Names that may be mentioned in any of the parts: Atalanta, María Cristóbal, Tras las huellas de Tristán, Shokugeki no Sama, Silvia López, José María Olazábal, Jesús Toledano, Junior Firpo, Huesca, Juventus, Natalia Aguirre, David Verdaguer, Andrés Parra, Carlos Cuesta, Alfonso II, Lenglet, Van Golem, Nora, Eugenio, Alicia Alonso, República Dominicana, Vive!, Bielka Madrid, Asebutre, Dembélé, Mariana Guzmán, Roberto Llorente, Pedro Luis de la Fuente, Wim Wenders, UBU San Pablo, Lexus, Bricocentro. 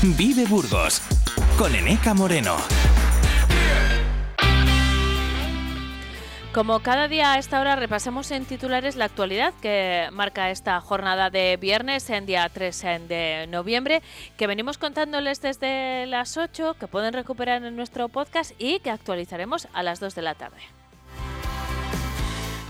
Vive Burgos, con Eneka Moreno. Como cada día a esta hora, repasamos en titulares la actualidad que marca esta jornada de viernes, en día 3 de noviembre, que venimos contándoles desde las 8, que pueden recuperar en nuestro podcast y que actualizaremos a las 2 de la tarde.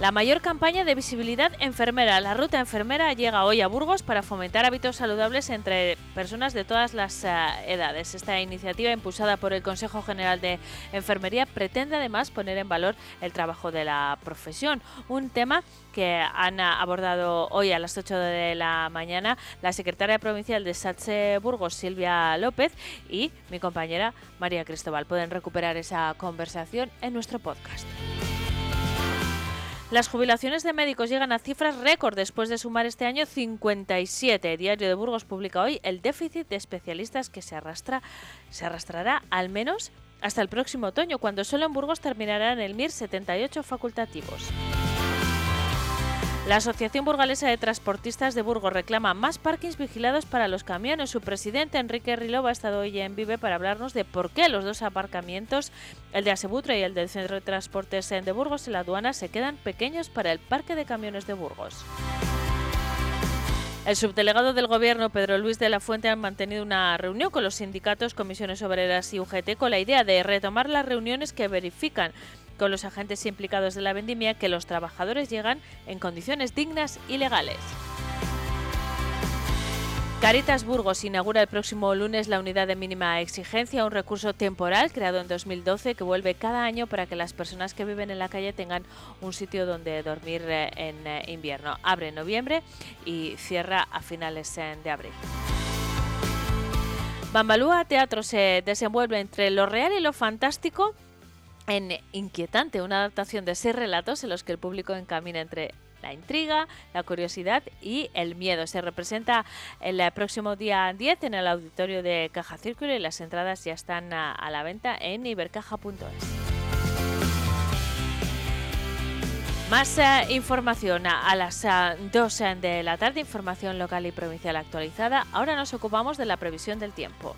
La mayor campaña de visibilidad enfermera, la ruta enfermera, llega hoy a Burgos para fomentar hábitos saludables entre personas de todas las edades. Esta iniciativa, impulsada por el Consejo General de Enfermería, pretende además poner en valor el trabajo de la profesión, un tema que han abordado hoy a las 8 de la mañana la secretaria provincial de SATSE Burgos, Silvia López, y mi compañera María Cristóbal. Pueden recuperar esa conversación en nuestro podcast. Las jubilaciones de médicos llegan a cifras récord después de sumar este año 57. Diario de Burgos publica hoy el déficit de especialistas que se arrastrará al menos hasta el próximo otoño, cuando solo en Burgos terminarán el MIR 78 facultativos. La Asociación Burgalesa de Transportistas de Burgos reclama más parkings vigilados para los camiones. Su presidente, Enrique Rilova, ha estado hoy en Vive para hablarnos de por qué los dos aparcamientos, el de Asebutre y el del Centro de Transportes de Burgos y la aduana, se quedan pequeños para el parque de camiones de Burgos. El subdelegado del Gobierno, Pedro Luis de la Fuente, ha mantenido una reunión con los sindicatos, comisiones obreras y UGT con la idea de retomar las reuniones que verifican con los agentes implicados de la vendimia que los trabajadores llegan en condiciones dignas y legales. Caritas Burgos inaugura el próximo lunes la unidad de mínima exigencia, un recurso temporal creado en 2012 que vuelve cada año para que las personas que viven en la calle tengan un sitio donde dormir en invierno. Abre en noviembre y cierra a finales de abril. Bambalúa Teatro se desenvuelve entre lo real y lo fantástico en Inquietante, una adaptación de 6 relatos en los que el público encamina entre la intriga, la curiosidad y el miedo. Se representa el próximo día 10 en el auditorio de Caja Círculo y las entradas ya están a la venta en ibercaja.es. Más información a las 2 de la tarde, información local y provincial actualizada. Ahora nos ocupamos de la previsión del tiempo.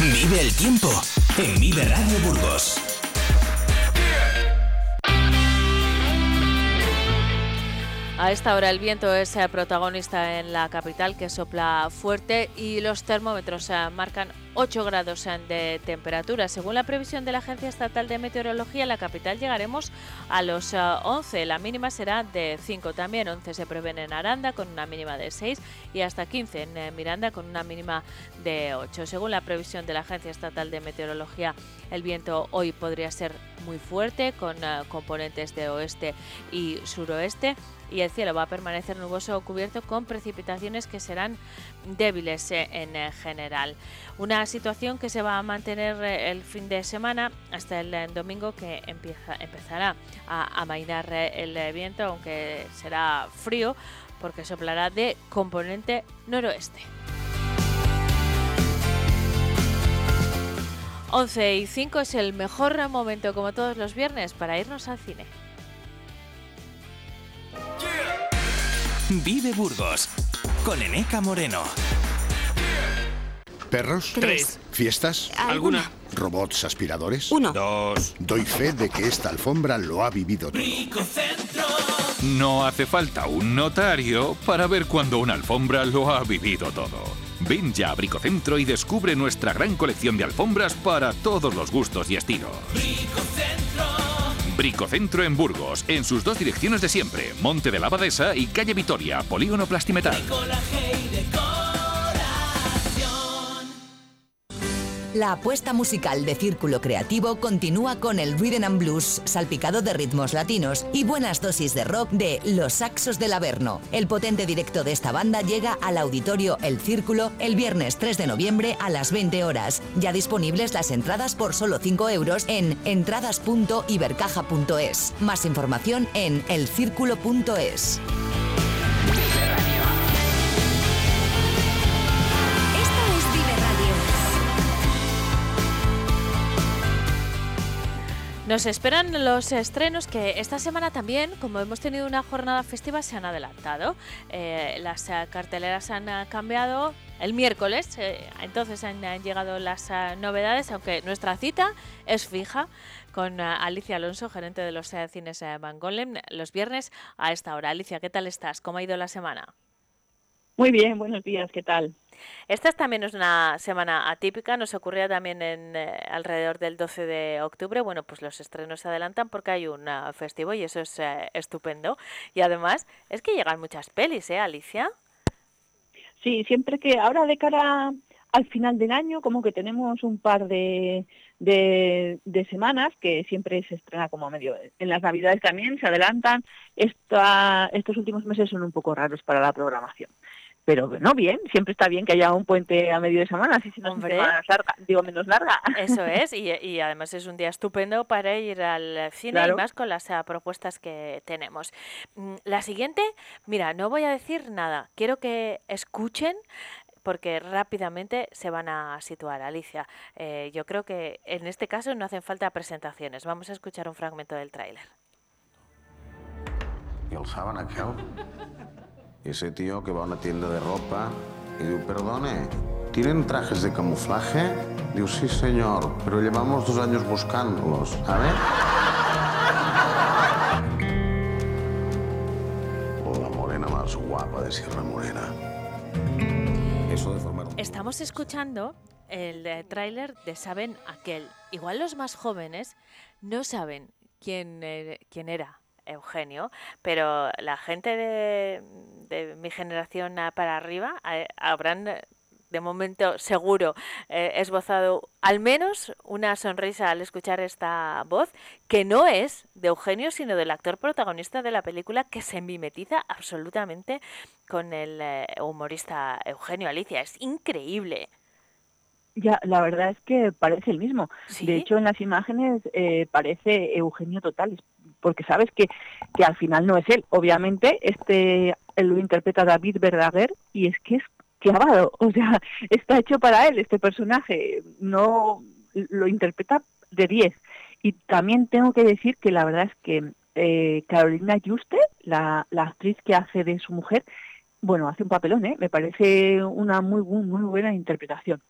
Vive el tiempo en Vive Radio Burgos. A esta hora el viento es protagonista en la capital, que sopla fuerte, y los termómetros marcan 8 grados de temperatura. Según la previsión de la Agencia Estatal de Meteorología, en la capital llegaremos a los 11, la mínima será de 5, también 11 se prevén en Aranda con una mínima de 6 y hasta 15 en Miranda con una mínima de 8. Según la previsión de la Agencia Estatal de Meteorología, el viento hoy podría ser muy fuerte con componentes de oeste y suroeste, y el cielo va a permanecer nuboso o cubierto con precipitaciones que serán débiles en general. Una situación que se va a mantener el fin de semana hasta el domingo, que empezará a amainar el viento, aunque será frío porque soplará de componente noroeste. 11:05 es el mejor momento, como todos los viernes, para irnos al cine. Vive Burgos con Eneka Moreno. Perros. 3. Fiestas. ¿Alguna? Robots aspiradores. 1. 2. Doy fe de que esta alfombra lo ha vivido todo. No hace falta un notario para ver cuando una alfombra lo ha vivido todo. Ven ya a Bricocentro y descubre nuestra gran colección de alfombras para todos los gustos y estilos. Bricocentro en Burgos, en sus 2 direcciones de siempre, Monte de la Abadesa y calle Vitoria, Polígono Plastimetal. La apuesta musical de Círculo Creativo continúa con el Rhythm and Blues, salpicado de ritmos latinos y buenas dosis de rock de Los Saxos del Averno. El potente directo de esta banda llega al auditorio El Círculo el viernes 3 de noviembre a las 20 horas. Ya disponibles las entradas por solo 5 € en entradas.ibercaja.es. Más información en elcirculo.es. Nos esperan los estrenos que esta semana también, como hemos tenido una jornada festiva, se han adelantado. Las carteleras han cambiado el miércoles, entonces han llegado las novedades, aunque nuestra cita es fija con Alicia Alonso, gerente de los cines Van Golem, los viernes a esta hora. Alicia, ¿qué tal estás? ¿Cómo ha ido la semana? Muy bien, buenos días, ¿qué tal? Esta también es una semana atípica, nos ocurría también en alrededor del 12 de octubre. Bueno, pues los estrenos se adelantan porque hay un festivo y eso es estupendo. Y además es que llegan muchas pelis, ¿eh, Alicia? Sí, siempre que ahora de cara al final del año como que tenemos un par de semanas que siempre se estrena como medio. En las Navidades también se adelantan. Estos últimos meses son un poco raros para la programación. Pero no bien, siempre está bien que haya un puente a medio de semana, así si no es menos larga. Eso es, y además es un día estupendo para ir al cine, claro. Y más con las propuestas que tenemos. La siguiente, mira, no voy a decir nada, quiero que escuchen porque rápidamente se van a situar, Alicia. Yo creo que en este caso no hacen falta presentaciones, vamos a escuchar un fragmento del tráiler. ¿Y el saben aquel? Ese tío que va a una tienda de ropa y dice, perdone, ¿tienen trajes de camuflaje? Digo, sí, señor, pero llevamos 2 años buscándolos, ¿sabes? La morena más guapa de Sierra Morena. Eso de formar... Estamos escuchando el tráiler de Saben Aquel. Igual los más jóvenes no saben quién era Eugenio, pero la gente de mi generación para arriba habrán de momento seguro esbozado al menos una sonrisa al escuchar esta voz, que no es de Eugenio, sino del actor protagonista de la película, que se mimetiza absolutamente con el humorista Eugenio. Alicia, es increíble. Ya, la verdad es que parece el mismo. ¿Sí? De hecho, en las imágenes parece Eugenio total, porque sabes que al final no es él. Obviamente, él lo interpreta David Verdaguer y es que es clavado. O sea, está hecho para él este personaje. No lo interpreta de 10. Y también tengo que decir que la verdad es que Carolina Yuste, la actriz que hace de su mujer, bueno, hace un papelón, ¿eh? Me parece una muy buena interpretación.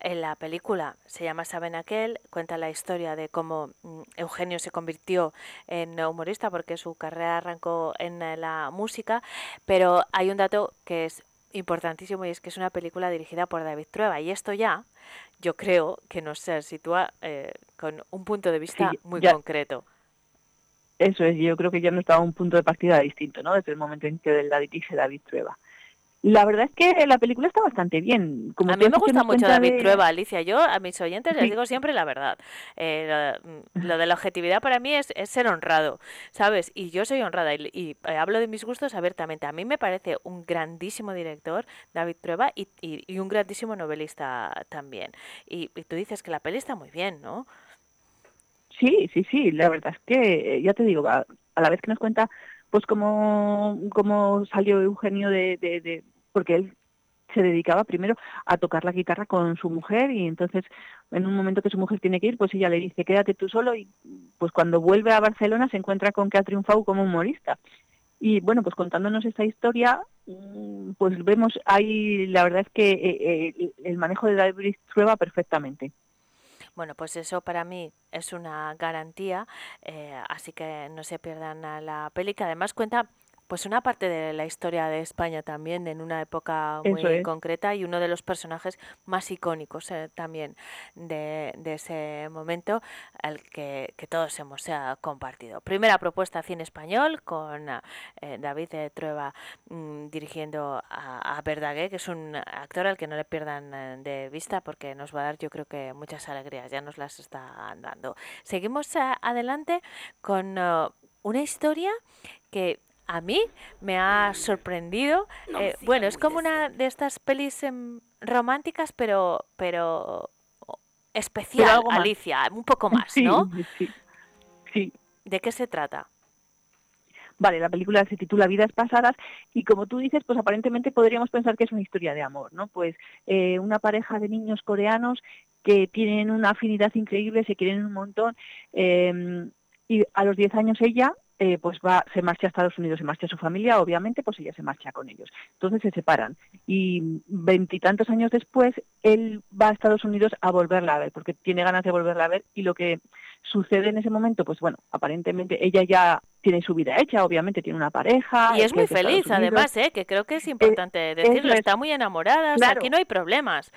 En la película se llama Saben Aquel, cuenta la historia de cómo Eugenio se convirtió en humorista porque su carrera arrancó en la música, pero hay un dato que es importantísimo y es que es una película dirigida por David Trueba y esto ya, yo creo, que nos sitúa con un punto de vista concreto. Eso es, yo creo que ya no estaba un punto de partida distinto, ¿no? Desde el momento en que la dirige David Trueba. La verdad es que la película está bastante bien. Como a mí me gusta mucho David Trueba, Alicia. Yo a mis oyentes les digo siempre la verdad. Lo de la objetividad para mí es ser honrado, ¿sabes? Y yo soy honrada y hablo de mis gustos abiertamente. A mí me parece un grandísimo director, David Trueba, y un grandísimo novelista también. Y tú dices que la peli está muy bien, ¿no? Sí, la verdad es que, ya te digo, a la vez que nos cuenta pues cómo salió Eugenio de porque él se dedicaba primero a tocar la guitarra con su mujer y entonces en un momento que su mujer tiene que ir, pues ella le dice, quédate tú solo, y pues cuando vuelve a Barcelona se encuentra con que ha triunfado como humorista. Y bueno, pues contándonos esta historia, pues vemos ahí, la verdad es que el manejo de David Trueba perfectamente. Bueno, pues eso para mí es una garantía, así que no se pierdan a la peli, que además cuenta pues una parte de la historia de España también, en una época muy concreta, y uno de los personajes más icónicos también de ese momento, al que todos hemos compartido. Primera propuesta, cine español, con David Trueba dirigiendo a Verdaguer, que es un actor al que no le pierdan de vista, porque nos va a dar, yo creo, que muchas alegrías, ya nos las está dando. Seguimos adelante con una historia que a mí me ha sorprendido. Bueno, es como una de estas pelis románticas, pero especial, pero algo más. Alicia, un poco más, ¿no? Sí. ¿De qué se trata? Vale, la película se titula Vidas pasadas y como tú dices, pues aparentemente podríamos pensar que es una historia de amor, ¿no? Pues una pareja de niños coreanos que tienen una afinidad increíble, se quieren un montón y a los 10 años ella... pues se marcha a Estados Unidos, se marcha a su familia, obviamente, pues ella se marcha con ellos. Entonces se separan y 20 y tantos años después él va a Estados Unidos a volverla a ver, porque tiene ganas de volverla a ver y lo que sucede en ese momento, pues bueno, aparentemente ella ya tiene su vida hecha, obviamente tiene una pareja. Y es muy feliz además, que creo que es importante decirlo, está muy enamorada, claro. O sea, aquí no hay problemas.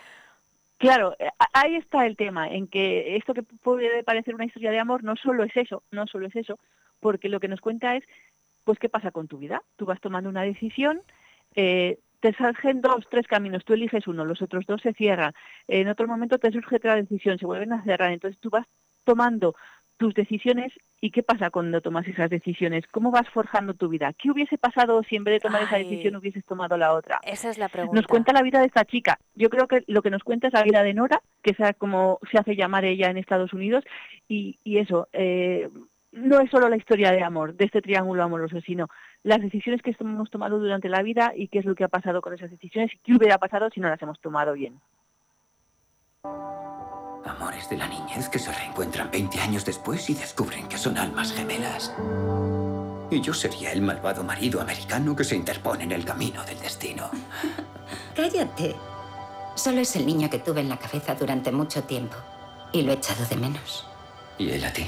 Claro, ahí está el tema, en que esto que puede parecer una historia de amor no solo es eso, porque lo que nos cuenta es, pues, ¿qué pasa con tu vida? Tú vas tomando una decisión, te surgen 2, 3 caminos, tú eliges uno, los otros 2 se cierran, en otro momento te surge otra decisión, se vuelven a cerrar, entonces tú vas tomando tus decisiones y qué pasa cuando tomas esas decisiones, cómo vas forjando tu vida, qué hubiese pasado si en vez de tomar esa decisión hubieses tomado la otra. Esa es la pregunta. Nos cuenta la vida de esta chica, yo creo que lo que nos cuenta es la vida de Nora, que es como se hace llamar ella en Estados Unidos, y eso, no es solo la historia de amor, de este triángulo amoroso, sino las decisiones que hemos tomado durante la vida y qué es lo que ha pasado con esas decisiones y qué hubiera pasado si no las hemos tomado bien. Amores de la niñez que se reencuentran 20 años después y descubren que son almas gemelas. Y yo sería el malvado marido americano que se interpone en el camino del destino. Cállate. Solo es el niño que tuve en la cabeza durante mucho tiempo. Y lo he echado de menos. ¿Y él a ti?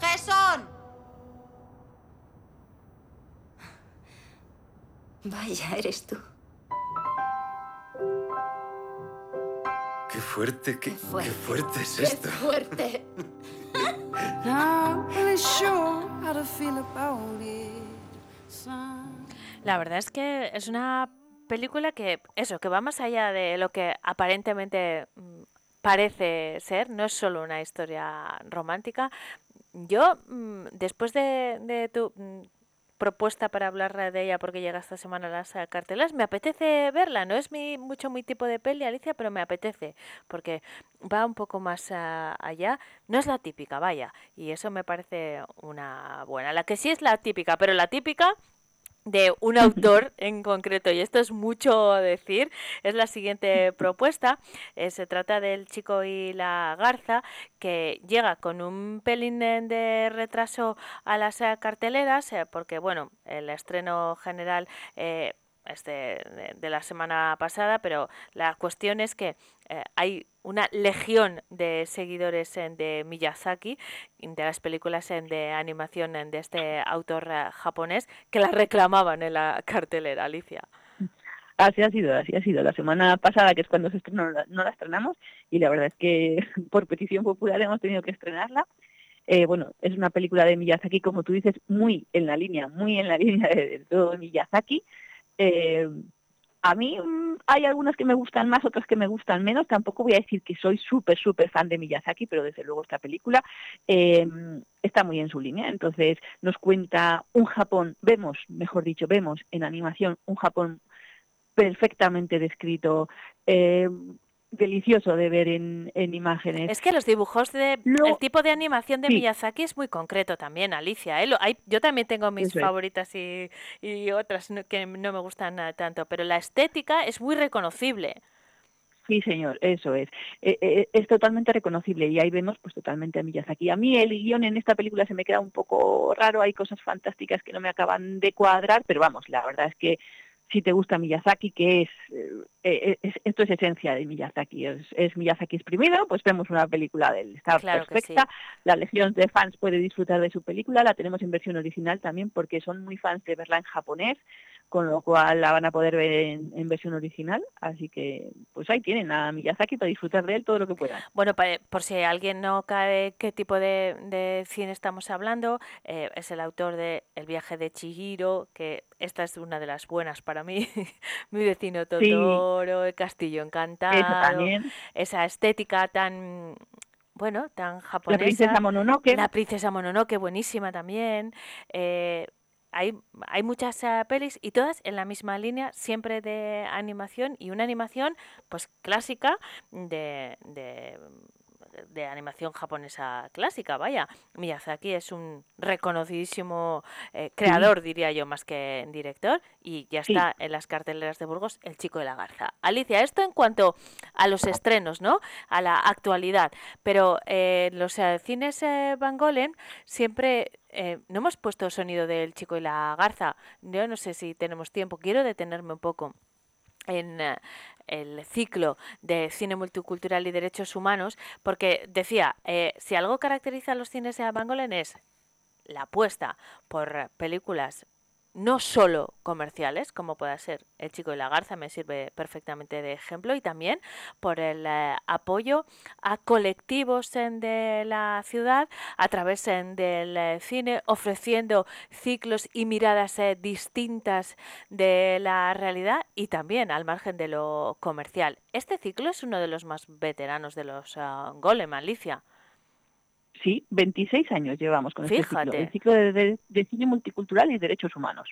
¡Geson! Vaya, eres tú. ¡Qué fuerte! ¡Qué fuerte es esto! ¡Qué fuerte! La verdad es que es una película que, eso, que va más allá de lo que aparentemente parece ser. No es solo una historia romántica. Yo, después de tu propuesta para hablar de ella porque llega esta semana a las cartelas, me apetece verla, no es mi tipo de peli, Alicia, pero me apetece porque va un poco más allá, no es la típica, vaya, y eso me parece una buena, la que sí es la típica, pero la típica de un autor en concreto, y esto es mucho decir, es la siguiente propuesta, se trata del Chico y la Garza, que llega con un pelín de retraso a las carteleras, porque bueno, el estreno general de la semana pasada, pero la cuestión es que hay una legión de seguidores de Miyazaki, de las películas de animación de este autor japonés, que la reclamaban en la cartelera, Alicia. Así ha sido. La semana pasada, que es cuando se estrenó, no la estrenamos, y la verdad es que por petición popular hemos tenido que estrenarla. Bueno, es una película de Miyazaki, como tú dices, muy en la línea de todo Miyazaki. A mí hay algunas que me gustan más, otras que me gustan menos. Tampoco voy a decir que soy súper fan de Miyazaki, pero desde luego esta película está muy en su línea. Entonces nos cuenta un Japón, vemos en animación un Japón perfectamente descrito, delicioso de ver en imágenes. Es que los dibujos el tipo de animación de Miyazaki es muy concreto también, Alicia, ¿eh? Yo también tengo mis favoritas y otras que no me gustan tanto, pero la estética es muy reconocible. Sí, señor, eso es. Es totalmente reconocible y ahí vemos pues totalmente a Miyazaki. A mí el guión en esta película se me queda un poco raro, hay cosas fantásticas que no me acaban de cuadrar, pero vamos, la verdad es que si te gusta Miyazaki, que es esto es esencia de Miyazaki, es Miyazaki exprimido, pues vemos una película de él, está claro, perfecta, sí. La legión de fans puede disfrutar de su película, la tenemos en versión original también porque son muy fans de verla en japonés, con lo cual la van a poder ver en versión original, así que pues ahí tienen a Miyazaki para disfrutar de él todo lo que puedan. Bueno, por si alguien no cae qué tipo de cine estamos hablando, es el autor de El viaje de Chihiro, que esta es una de las buenas para mí, Mi vecino Totoro, sí. El castillo encantado, esa estética tan... bueno, tan japonesa. La princesa Mononoke, buenísima también. Hay muchas pelis y todas en la misma línea, siempre de animación y una animación pues clásica de de animación japonesa clásica, vaya. Miyazaki es un reconocidísimo creador, diría yo, más que director, y ya está en las carteleras de Burgos El chico de la garza. Alicia, esto en cuanto a los estrenos, ¿no?, a la actualidad, pero los cines Van Golem siempre... no hemos puesto sonido del chico y la garza. Yo no sé si tenemos tiempo. Quiero detenerme un poco en el ciclo de cine multicultural y derechos humanos, porque decía, si algo caracteriza a los cines de Van Golem es la apuesta por películas no solo comerciales, como pueda ser El chico y la garza, me sirve perfectamente de ejemplo, y también por el apoyo a colectivos de la ciudad a través del cine, ofreciendo ciclos y miradas distintas de la realidad y también al margen de lo comercial. Este ciclo es uno de los más veteranos de los Golem, Alicia. Sí, 26 años llevamos con este ciclo, el ciclo de cine multicultural y derechos humanos.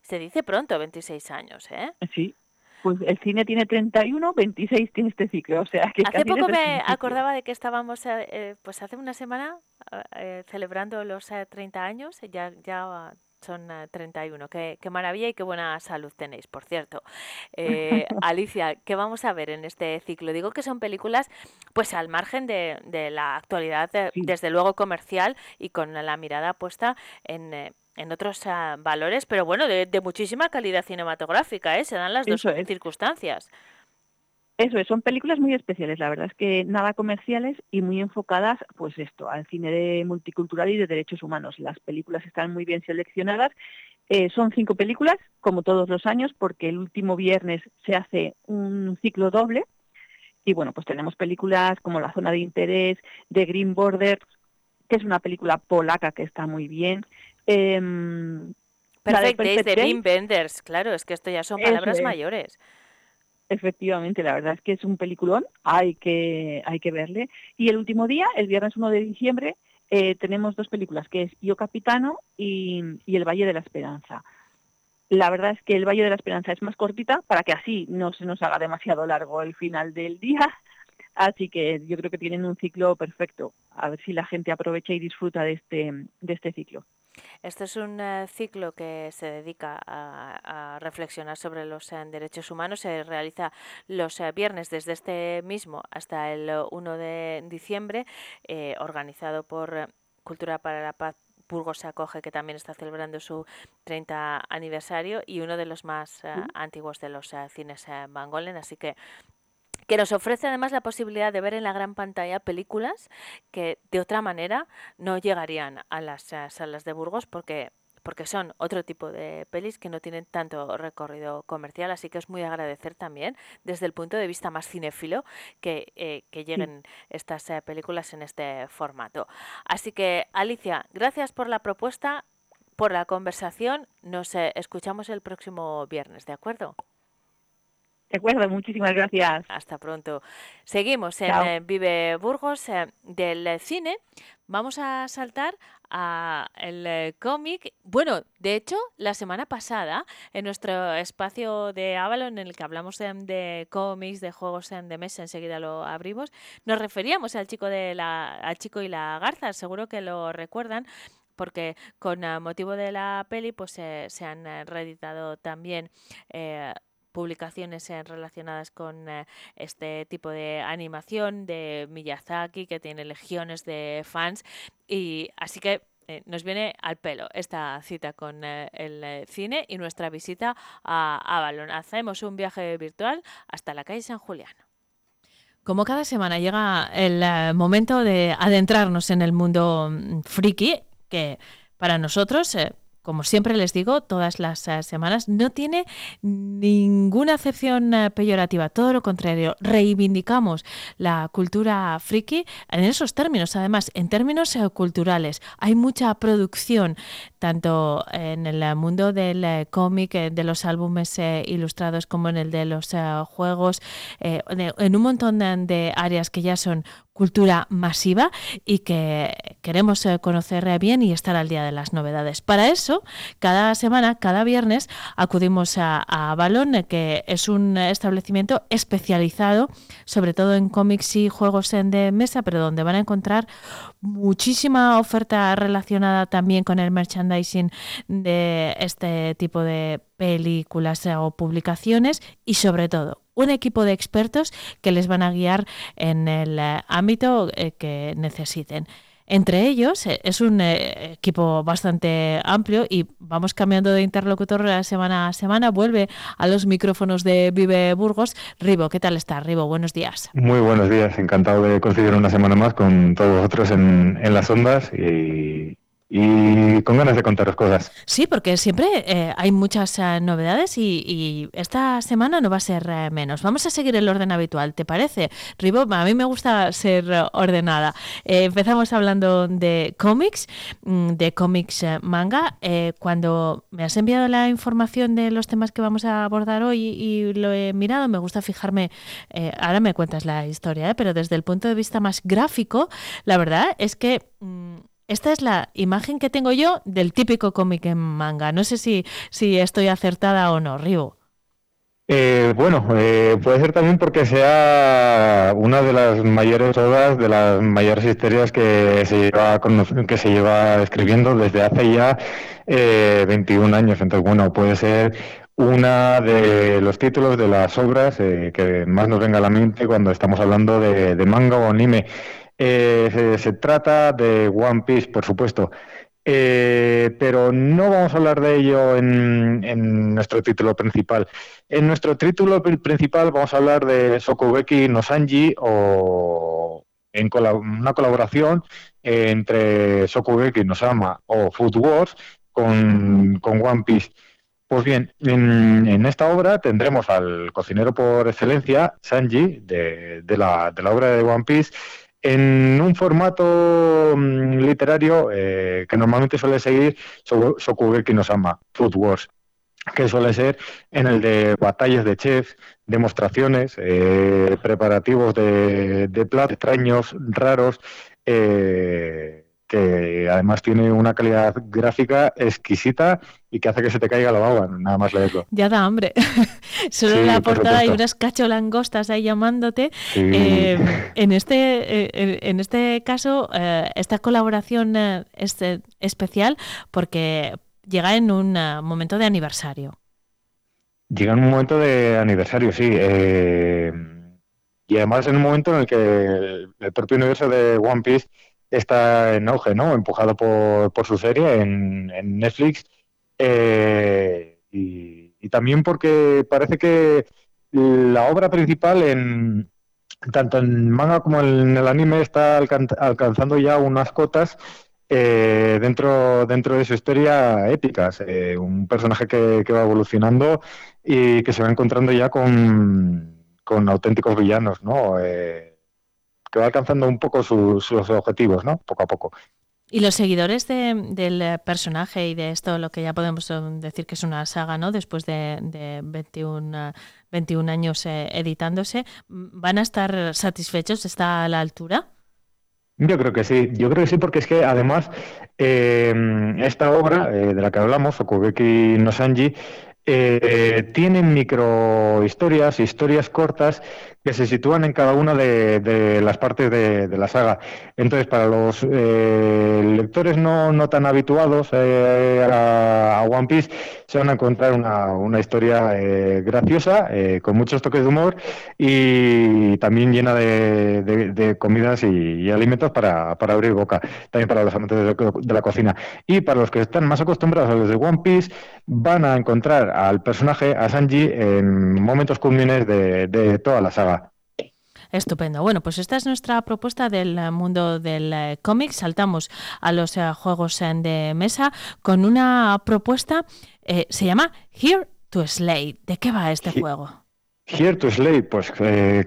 Se dice pronto 26 años, ¿eh? Sí, pues el cine tiene 31, 26 tiene este ciclo, o sea que... Hace poco me acordaba de que estábamos, pues hace una semana, celebrando los 30 años, ya son 31. Qué maravilla y qué buena salud tenéis, por cierto. Alicia, ¿qué vamos a ver en este ciclo? Digo que son películas pues al margen de la actualidad, desde luego comercial, y con la mirada puesta en otros valores, pero bueno, de muchísima calidad cinematográfica, ¿eh? Se dan las dos circunstancias. Eso es, son películas muy especiales, la verdad es que nada comerciales y muy enfocadas, pues esto, al cine de multicultural y de derechos humanos. Las películas están muy bien seleccionadas, son 5 películas, como todos los años, porque el último viernes se hace un ciclo doble, y bueno, pues tenemos películas como La zona de interés, The Green Border, que es una película polaca que está muy bien, Perfect Days de Wim Wenders, claro, es que esto ya son palabras mayores. Efectivamente, la verdad es que es un peliculón, hay que verle. Y el último día, el viernes 1 de diciembre, tenemos 2 películas, que es Yo Capitano y El Valle de la Esperanza. La verdad es que El Valle de la Esperanza es más cortita, para que así no se nos haga demasiado largo el final del día. Así que yo creo que tienen un ciclo perfecto. A ver si la gente aprovecha y disfruta de este ciclo. Este es un ciclo que se dedica a reflexionar sobre los derechos humanos. Se realiza los viernes desde este mismo hasta el 1 de diciembre, organizado por Cultura para la Paz Burgos Acoge, que también está celebrando su 30 aniversario y uno de los más antiguos de los cines Van Golem. Así que nos ofrece además la posibilidad de ver en la gran pantalla películas que de otra manera no llegarían a las salas de Burgos porque son otro tipo de pelis que no tienen tanto recorrido comercial, así que es muy agradecer también desde el punto de vista más cinéfilo que lleguen estas películas en este formato. Así que, Alicia, gracias por la propuesta, por la conversación. Nos escuchamos el próximo viernes, ¿de acuerdo? De acuerdo, muchísimas gracias. Hasta pronto. Seguimos en Vive Burgos del cine. Vamos a saltar a el cómic. Bueno, de hecho, la semana pasada, en nuestro espacio de Avalon, en el que hablamos de cómics, de juegos de mesa, enseguida lo abrimos, nos referíamos al chico y la garza. Seguro que lo recuerdan, porque con motivo de la peli pues se han reeditado también publicaciones relacionadas con este tipo de animación de Miyazaki, que tiene legiones de fans, y así que nos viene al pelo esta cita con el cine y nuestra visita a Avalon. Hacemos un viaje virtual hasta la calle San Julián. Como cada semana llega el momento de adentrarnos en el mundo friki, que para nosotros... como siempre les digo, todas las semanas, no tiene ninguna acepción peyorativa, todo lo contrario, reivindicamos la cultura friki en esos términos, además, en términos culturales. Hay mucha producción, tanto en el mundo del cómic, de los álbumes ilustrados, como en el de los juegos, en un montón de áreas que ya son cultura masiva y que queremos conocer bien y estar al día de las novedades. Para eso, cada semana, cada viernes, acudimos a AVALON, que es un establecimiento especializado, sobre todo en cómics y juegos de mesa, pero donde van a encontrar muchísima oferta relacionada también con el merchandising de este tipo de películas o publicaciones y, sobre todo, un equipo de expertos que les van a guiar en el ámbito que necesiten. Entre ellos es un equipo bastante amplio y vamos cambiando de interlocutor semana a semana. Vuelve a los micrófonos de Vive Burgos Ribo. ¿Qué tal está, Ribo? Buenos días. Muy buenos días. Encantado de coincidir una semana más con todos vosotros en las ondas y con ganas de contaros cosas. Sí, porque siempre hay muchas novedades y esta semana no va a ser menos. Vamos a seguir el orden habitual, ¿te parece, Ribo? A mí me gusta ser ordenada. Empezamos hablando de cómics, manga. Cuando me has enviado la información de los temas que vamos a abordar hoy y lo he mirado, me gusta fijarme, ahora me cuentas la historia, pero desde el punto de vista más gráfico, la verdad es que esta es la imagen que tengo yo del típico cómic en manga. No sé si estoy acertada o no, Ribo. Puede ser también porque sea una de las mayores obras, de las mayores historias que se lleva escribiendo desde hace ya 21 años. Entonces, bueno, puede ser una de los títulos de las obras que más nos venga a la mente cuando estamos hablando de manga o anime. Se trata de One Piece, por supuesto, pero no vamos a hablar de ello en nuestro título principal. En nuestro título principal vamos a hablar de Sokugeki no Sanji, o en una colaboración entre Sokugeki no Sama o Food Wars con One Piece. Pues bien, en esta obra tendremos al cocinero por excelencia, Sanji, de la obra de One Piece, en un formato literario que normalmente suele seguir Shokugeki no Sama, Food Wars, que suele ser en el de batallas de chefs, demostraciones, preparativos de platos extraños, raros, que además tiene una calidad gráfica exquisita y que hace que se te caiga la baba, nada más leerlo. Ya da hambre. Solo sí, en la portada hay unas cacholangostas ahí llamándote. Sí. En este caso, esta colaboración es especial porque llega en un momento de aniversario. Llega en un momento de aniversario, sí. Y además en un momento en el que el propio universo de One Piece está en auge, ¿no? Empujado por su serie en Netflix, y también porque parece que la obra principal, tanto en manga como en el anime, está alcanzando ya unas cotas dentro de su historia épicas. Un personaje que va evolucionando y que se va encontrando ya con auténticos villanos, ¿no? Que va alcanzando un poco sus objetivos, ¿no? Poco a poco. Y los seguidores del personaje y de esto, lo que ya podemos decir que es una saga, ¿no? Después de 21 años editándose, ¿van a estar satisfechos? ¿Está a la altura? Yo creo que sí, porque es que además esta obra de la que hablamos, Sokugeki no Sanji, tienen microhistorias cortas que se sitúan en cada una de las partes de la saga. Entonces, para los lectores no tan habituados a One Piece, se van a encontrar una historia graciosa, con muchos toques de humor y también llena de comidas y alimentos para abrir boca, también para los amantes de la cocina. Y para los que están más acostumbrados a los de One Piece, van a encontrar al personaje, a Sanji, en momentos cúlmines de toda la saga. Estupendo. Bueno, pues esta es nuestra propuesta del mundo del cómic. Saltamos a los juegos de mesa con una propuesta, se llama Here to Slay. ¿De qué va este juego? Here to Slay, pues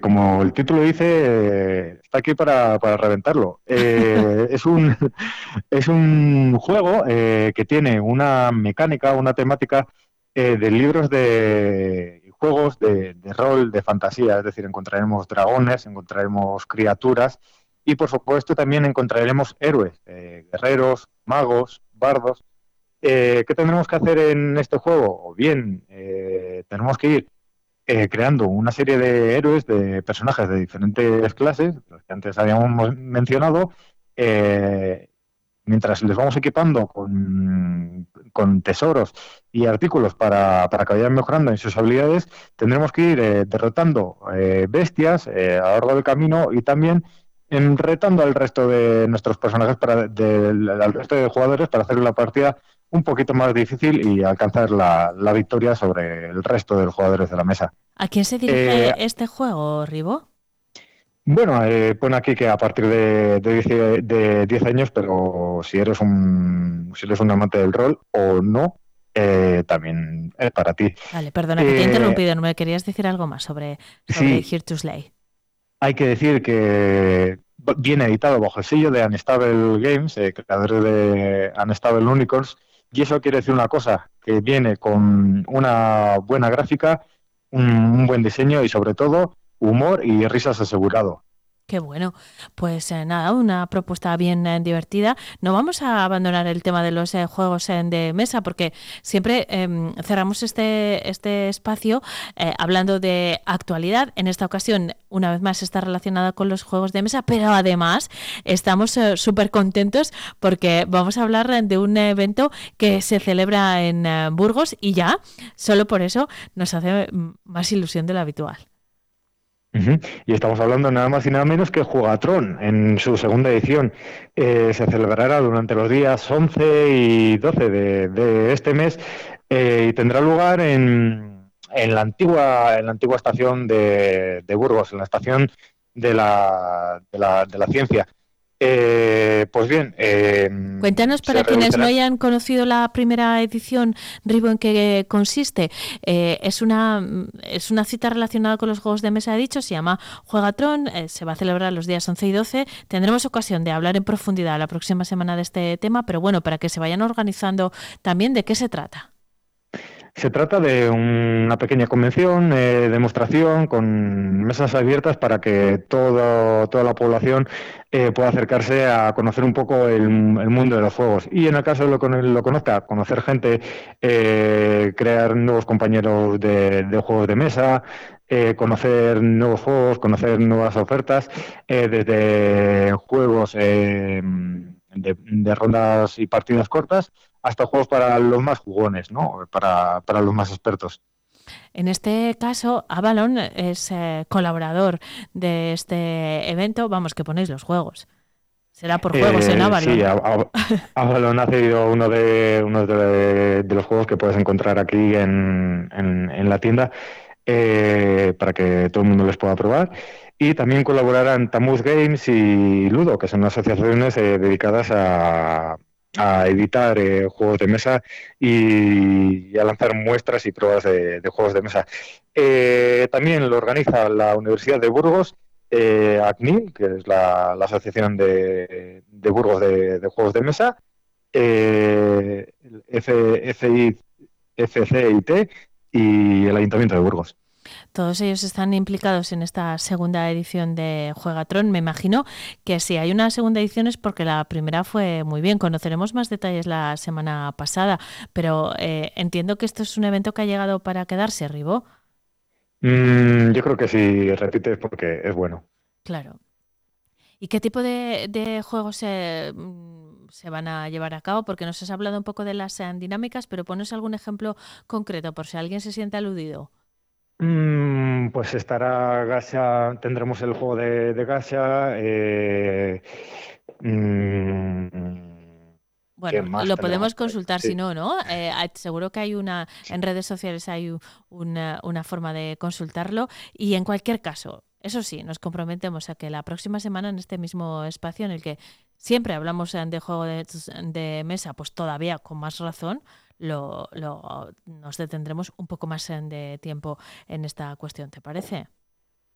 como el título dice, está aquí para reventarlo. Es un juego que tiene una mecánica, una temática de libros de juegos de rol, de fantasía. Es decir, encontraremos dragones, encontraremos criaturas Y por supuesto también encontraremos héroes, guerreros, magos, bardos. ¿Qué tendremos que hacer en este juego? O bien tenemos que ir creando una serie de héroes, de personajes de diferentes clases, los que antes habíamos mencionado, mientras les vamos equipando con tesoros y artículos para que vayan mejorando en sus habilidades, tendremos que ir derrotando bestias a lo largo del camino y también retando al resto de nuestros personajes, al resto de jugadores, para hacer la partida un poquito más difícil y alcanzar la victoria sobre el resto de los jugadores de la mesa. ¿A quién se dirige este juego, Ribo? Bueno, pone aquí que a partir de 10 años, pero si eres un amante del rol o no, también es para ti. Vale, perdona que te he interrumpido, ¿no me querías decir algo más sobre Here to Slay? Hay que decir que viene editado bajo el sello de Unstable Games, creadores de Unstable Unicorns, y eso quiere decir una cosa, que viene con una buena gráfica, un buen diseño y sobre todo humor y risas asegurado. Qué bueno. Pues nada, una propuesta bien divertida. No vamos a abandonar el tema de los juegos de mesa, porque siempre cerramos este espacio hablando de actualidad. En esta ocasión, una vez más, está relacionada con los juegos de mesa, pero además estamos súper contentos porque vamos a hablar de un evento que se celebra en Burgos y ya, solo por eso, nos hace más ilusión de lo habitual. Uh-huh. Y estamos hablando nada más y nada menos que Juegatron, en su segunda edición. Se celebrará durante los días 11 y 12 de este mes y tendrá lugar en la antigua estación de Burgos, en la estación de la ciencia. Pues bien... Cuéntanos, para quienes no hayan conocido la primera edición, Ribo, ¿en qué consiste? Es una cita relacionada con los juegos de mesa, he dicho, se llama Juegatron, se va a celebrar los días 11 y 12, tendremos ocasión de hablar en profundidad la próxima semana de este tema, pero bueno, para que se vayan organizando también, ¿de qué se trata? Se trata de una pequeña convención, demostración, con mesas abiertas para que toda la población pueda acercarse a conocer un poco el mundo de los juegos. Y en el caso de lo conozca, conocer gente, crear nuevos compañeros de juegos de mesa, conocer nuevos juegos, conocer nuevas ofertas, desde juegos de rondas y partidas cortas, hasta juegos para los más jugones, ¿no? Para los más expertos. En este caso, AVALON es colaborador de este evento. Vamos, que ponéis los juegos. Será por juegos en AVALON. Sí, AVALON ha cedido uno de los juegos que puedes encontrar aquí en la tienda para que todo el mundo les pueda probar. Y también colaborarán Tamuz Games y Ludo, que son asociaciones dedicadas a editar juegos de mesa y a lanzar muestras y pruebas de juegos de mesa. También lo organiza la Universidad de Burgos, ACNIL, que es la Asociación de Burgos de Juegos de Mesa, FCIT y el Ayuntamiento de Burgos. Todos ellos están implicados en esta segunda edición de Juegatron. Me imagino que si hay una segunda edición es porque la primera fue muy bien. Conoceremos más detalles la semana pasada, pero entiendo que esto es un evento que ha llegado para quedarse, Ribo. Yo creo que sí, repites porque es bueno. Claro. ¿Y qué tipo de juegos se van a llevar a cabo? Porque nos has hablado un poco de las dinámicas, pero ponos algún ejemplo concreto por si alguien se siente aludido. Pues estará Gacha, tendremos el juego de Gacha. Bueno, lo podemos consultar, sí. Si no. Seguro que hay en redes sociales hay una forma de consultarlo. Y en cualquier caso, eso sí, nos comprometemos a que la próxima semana, en este mismo espacio en el que siempre hablamos de juego de mesa, pues todavía con más razón, nos detendremos un poco más de tiempo en esta cuestión, ¿te parece?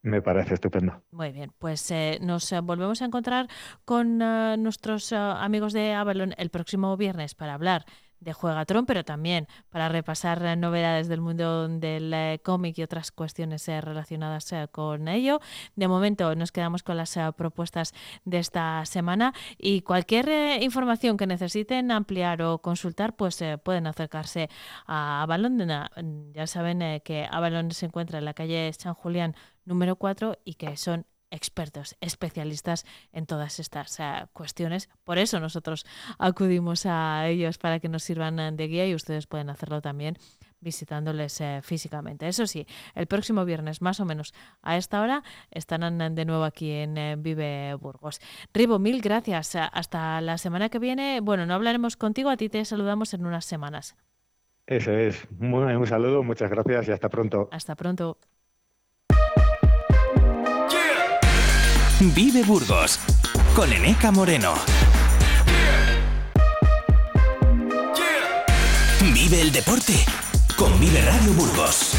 Me parece estupendo. Muy bien, pues nos volvemos a encontrar con nuestros amigos de AVALON el próximo viernes para hablar de Juegatron, pero también para repasar novedades del mundo del cómic y otras cuestiones relacionadas con ello. De momento nos quedamos con las propuestas de esta semana y cualquier información que necesiten ampliar o consultar, pues pueden acercarse a Avalon. Ya saben que Avalon se encuentra en la calle San Julián número 4 y que son expertos, especialistas en todas estas cuestiones. Por eso nosotros acudimos a ellos, para que nos sirvan de guía, y ustedes pueden hacerlo también visitándoles físicamente. Eso sí, el próximo viernes, más o menos a esta hora, estarán de nuevo aquí en Vive Burgos. Ribo, mil gracias. Hasta la semana que viene. Bueno, no hablaremos contigo, a ti te saludamos en unas semanas. Eso es. Un saludo, muchas gracias y hasta pronto. Hasta pronto. Vive Burgos con Eneka Moreno. Vive el deporte con Vive Radio Burgos.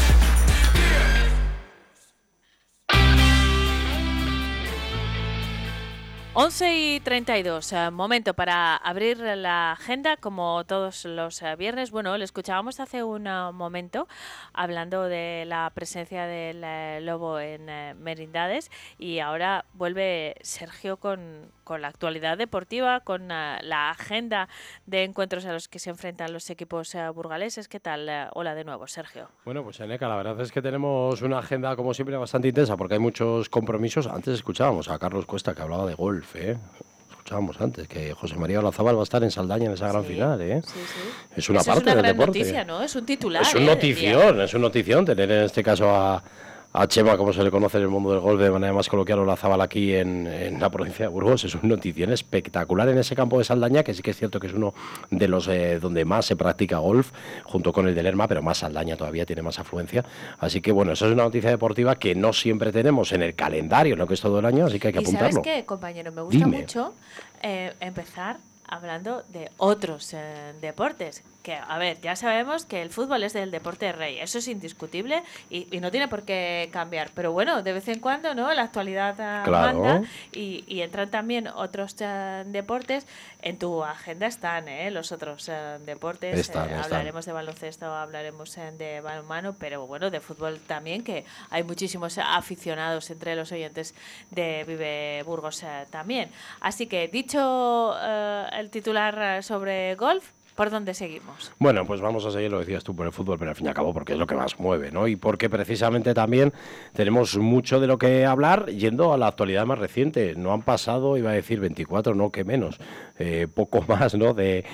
Once y 32, momento para abrir la agenda como todos los viernes. Bueno, le escuchábamos hace un momento hablando de la presencia del lobo en Merindades, y ahora vuelve Sergio con la actualidad deportiva, con la agenda de encuentros a los que se enfrentan los equipos burgaleses. ¿Qué tal? Hola de nuevo, Sergio. Bueno, pues Eneka, la verdad es que tenemos una agenda como siempre bastante intensa porque hay muchos compromisos. Antes escuchábamos a Carlos Cuesta que hablaba de golf. Escuchábamos antes que José María Olazábal va a estar en Saldaña en esa gran final. Sí. Es una parte del deporte. Es una gran noticia, ¿no? Es un titular. Es un notición, tener en este caso a Chema, como se le conoce en el mundo del golf de manera más coloquial, Olazábal aquí en la provincia de Burgos. Es un notición espectacular en ese campo de Saldaña, que sí que es cierto que es uno de los donde más se practica golf, junto con el de Lerma, pero más Saldaña todavía tiene más afluencia. Así que bueno, esa es una noticia deportiva que no siempre tenemos en el calendario, en lo que es todo el año, así que hay que apuntarlo. ¿Y sabes qué, compañero? Me gusta mucho empezar hablando de otros deportes, que a ver, ya sabemos que el fútbol es el deporte rey, eso es indiscutible y no tiene por qué cambiar, pero bueno, de vez en cuando, ¿no? La actualidad manda y entran también otros deportes. En tu agenda están los otros deportes, hablaremos de baloncesto, hablaremos de balonmano, pero bueno, de fútbol también, que hay muchísimos aficionados entre los oyentes de Vive Burgos también. Así que dicho el titular sobre golf, ¿por dónde seguimos? Bueno, pues vamos a seguir, lo decías tú, por el fútbol, pero al fin y al cabo porque es lo que más mueve, ¿no? Y porque precisamente también tenemos mucho de lo que hablar yendo a la actualidad más reciente. No han pasado, iba a decir 24, no, que menos, poco más, ¿no?, de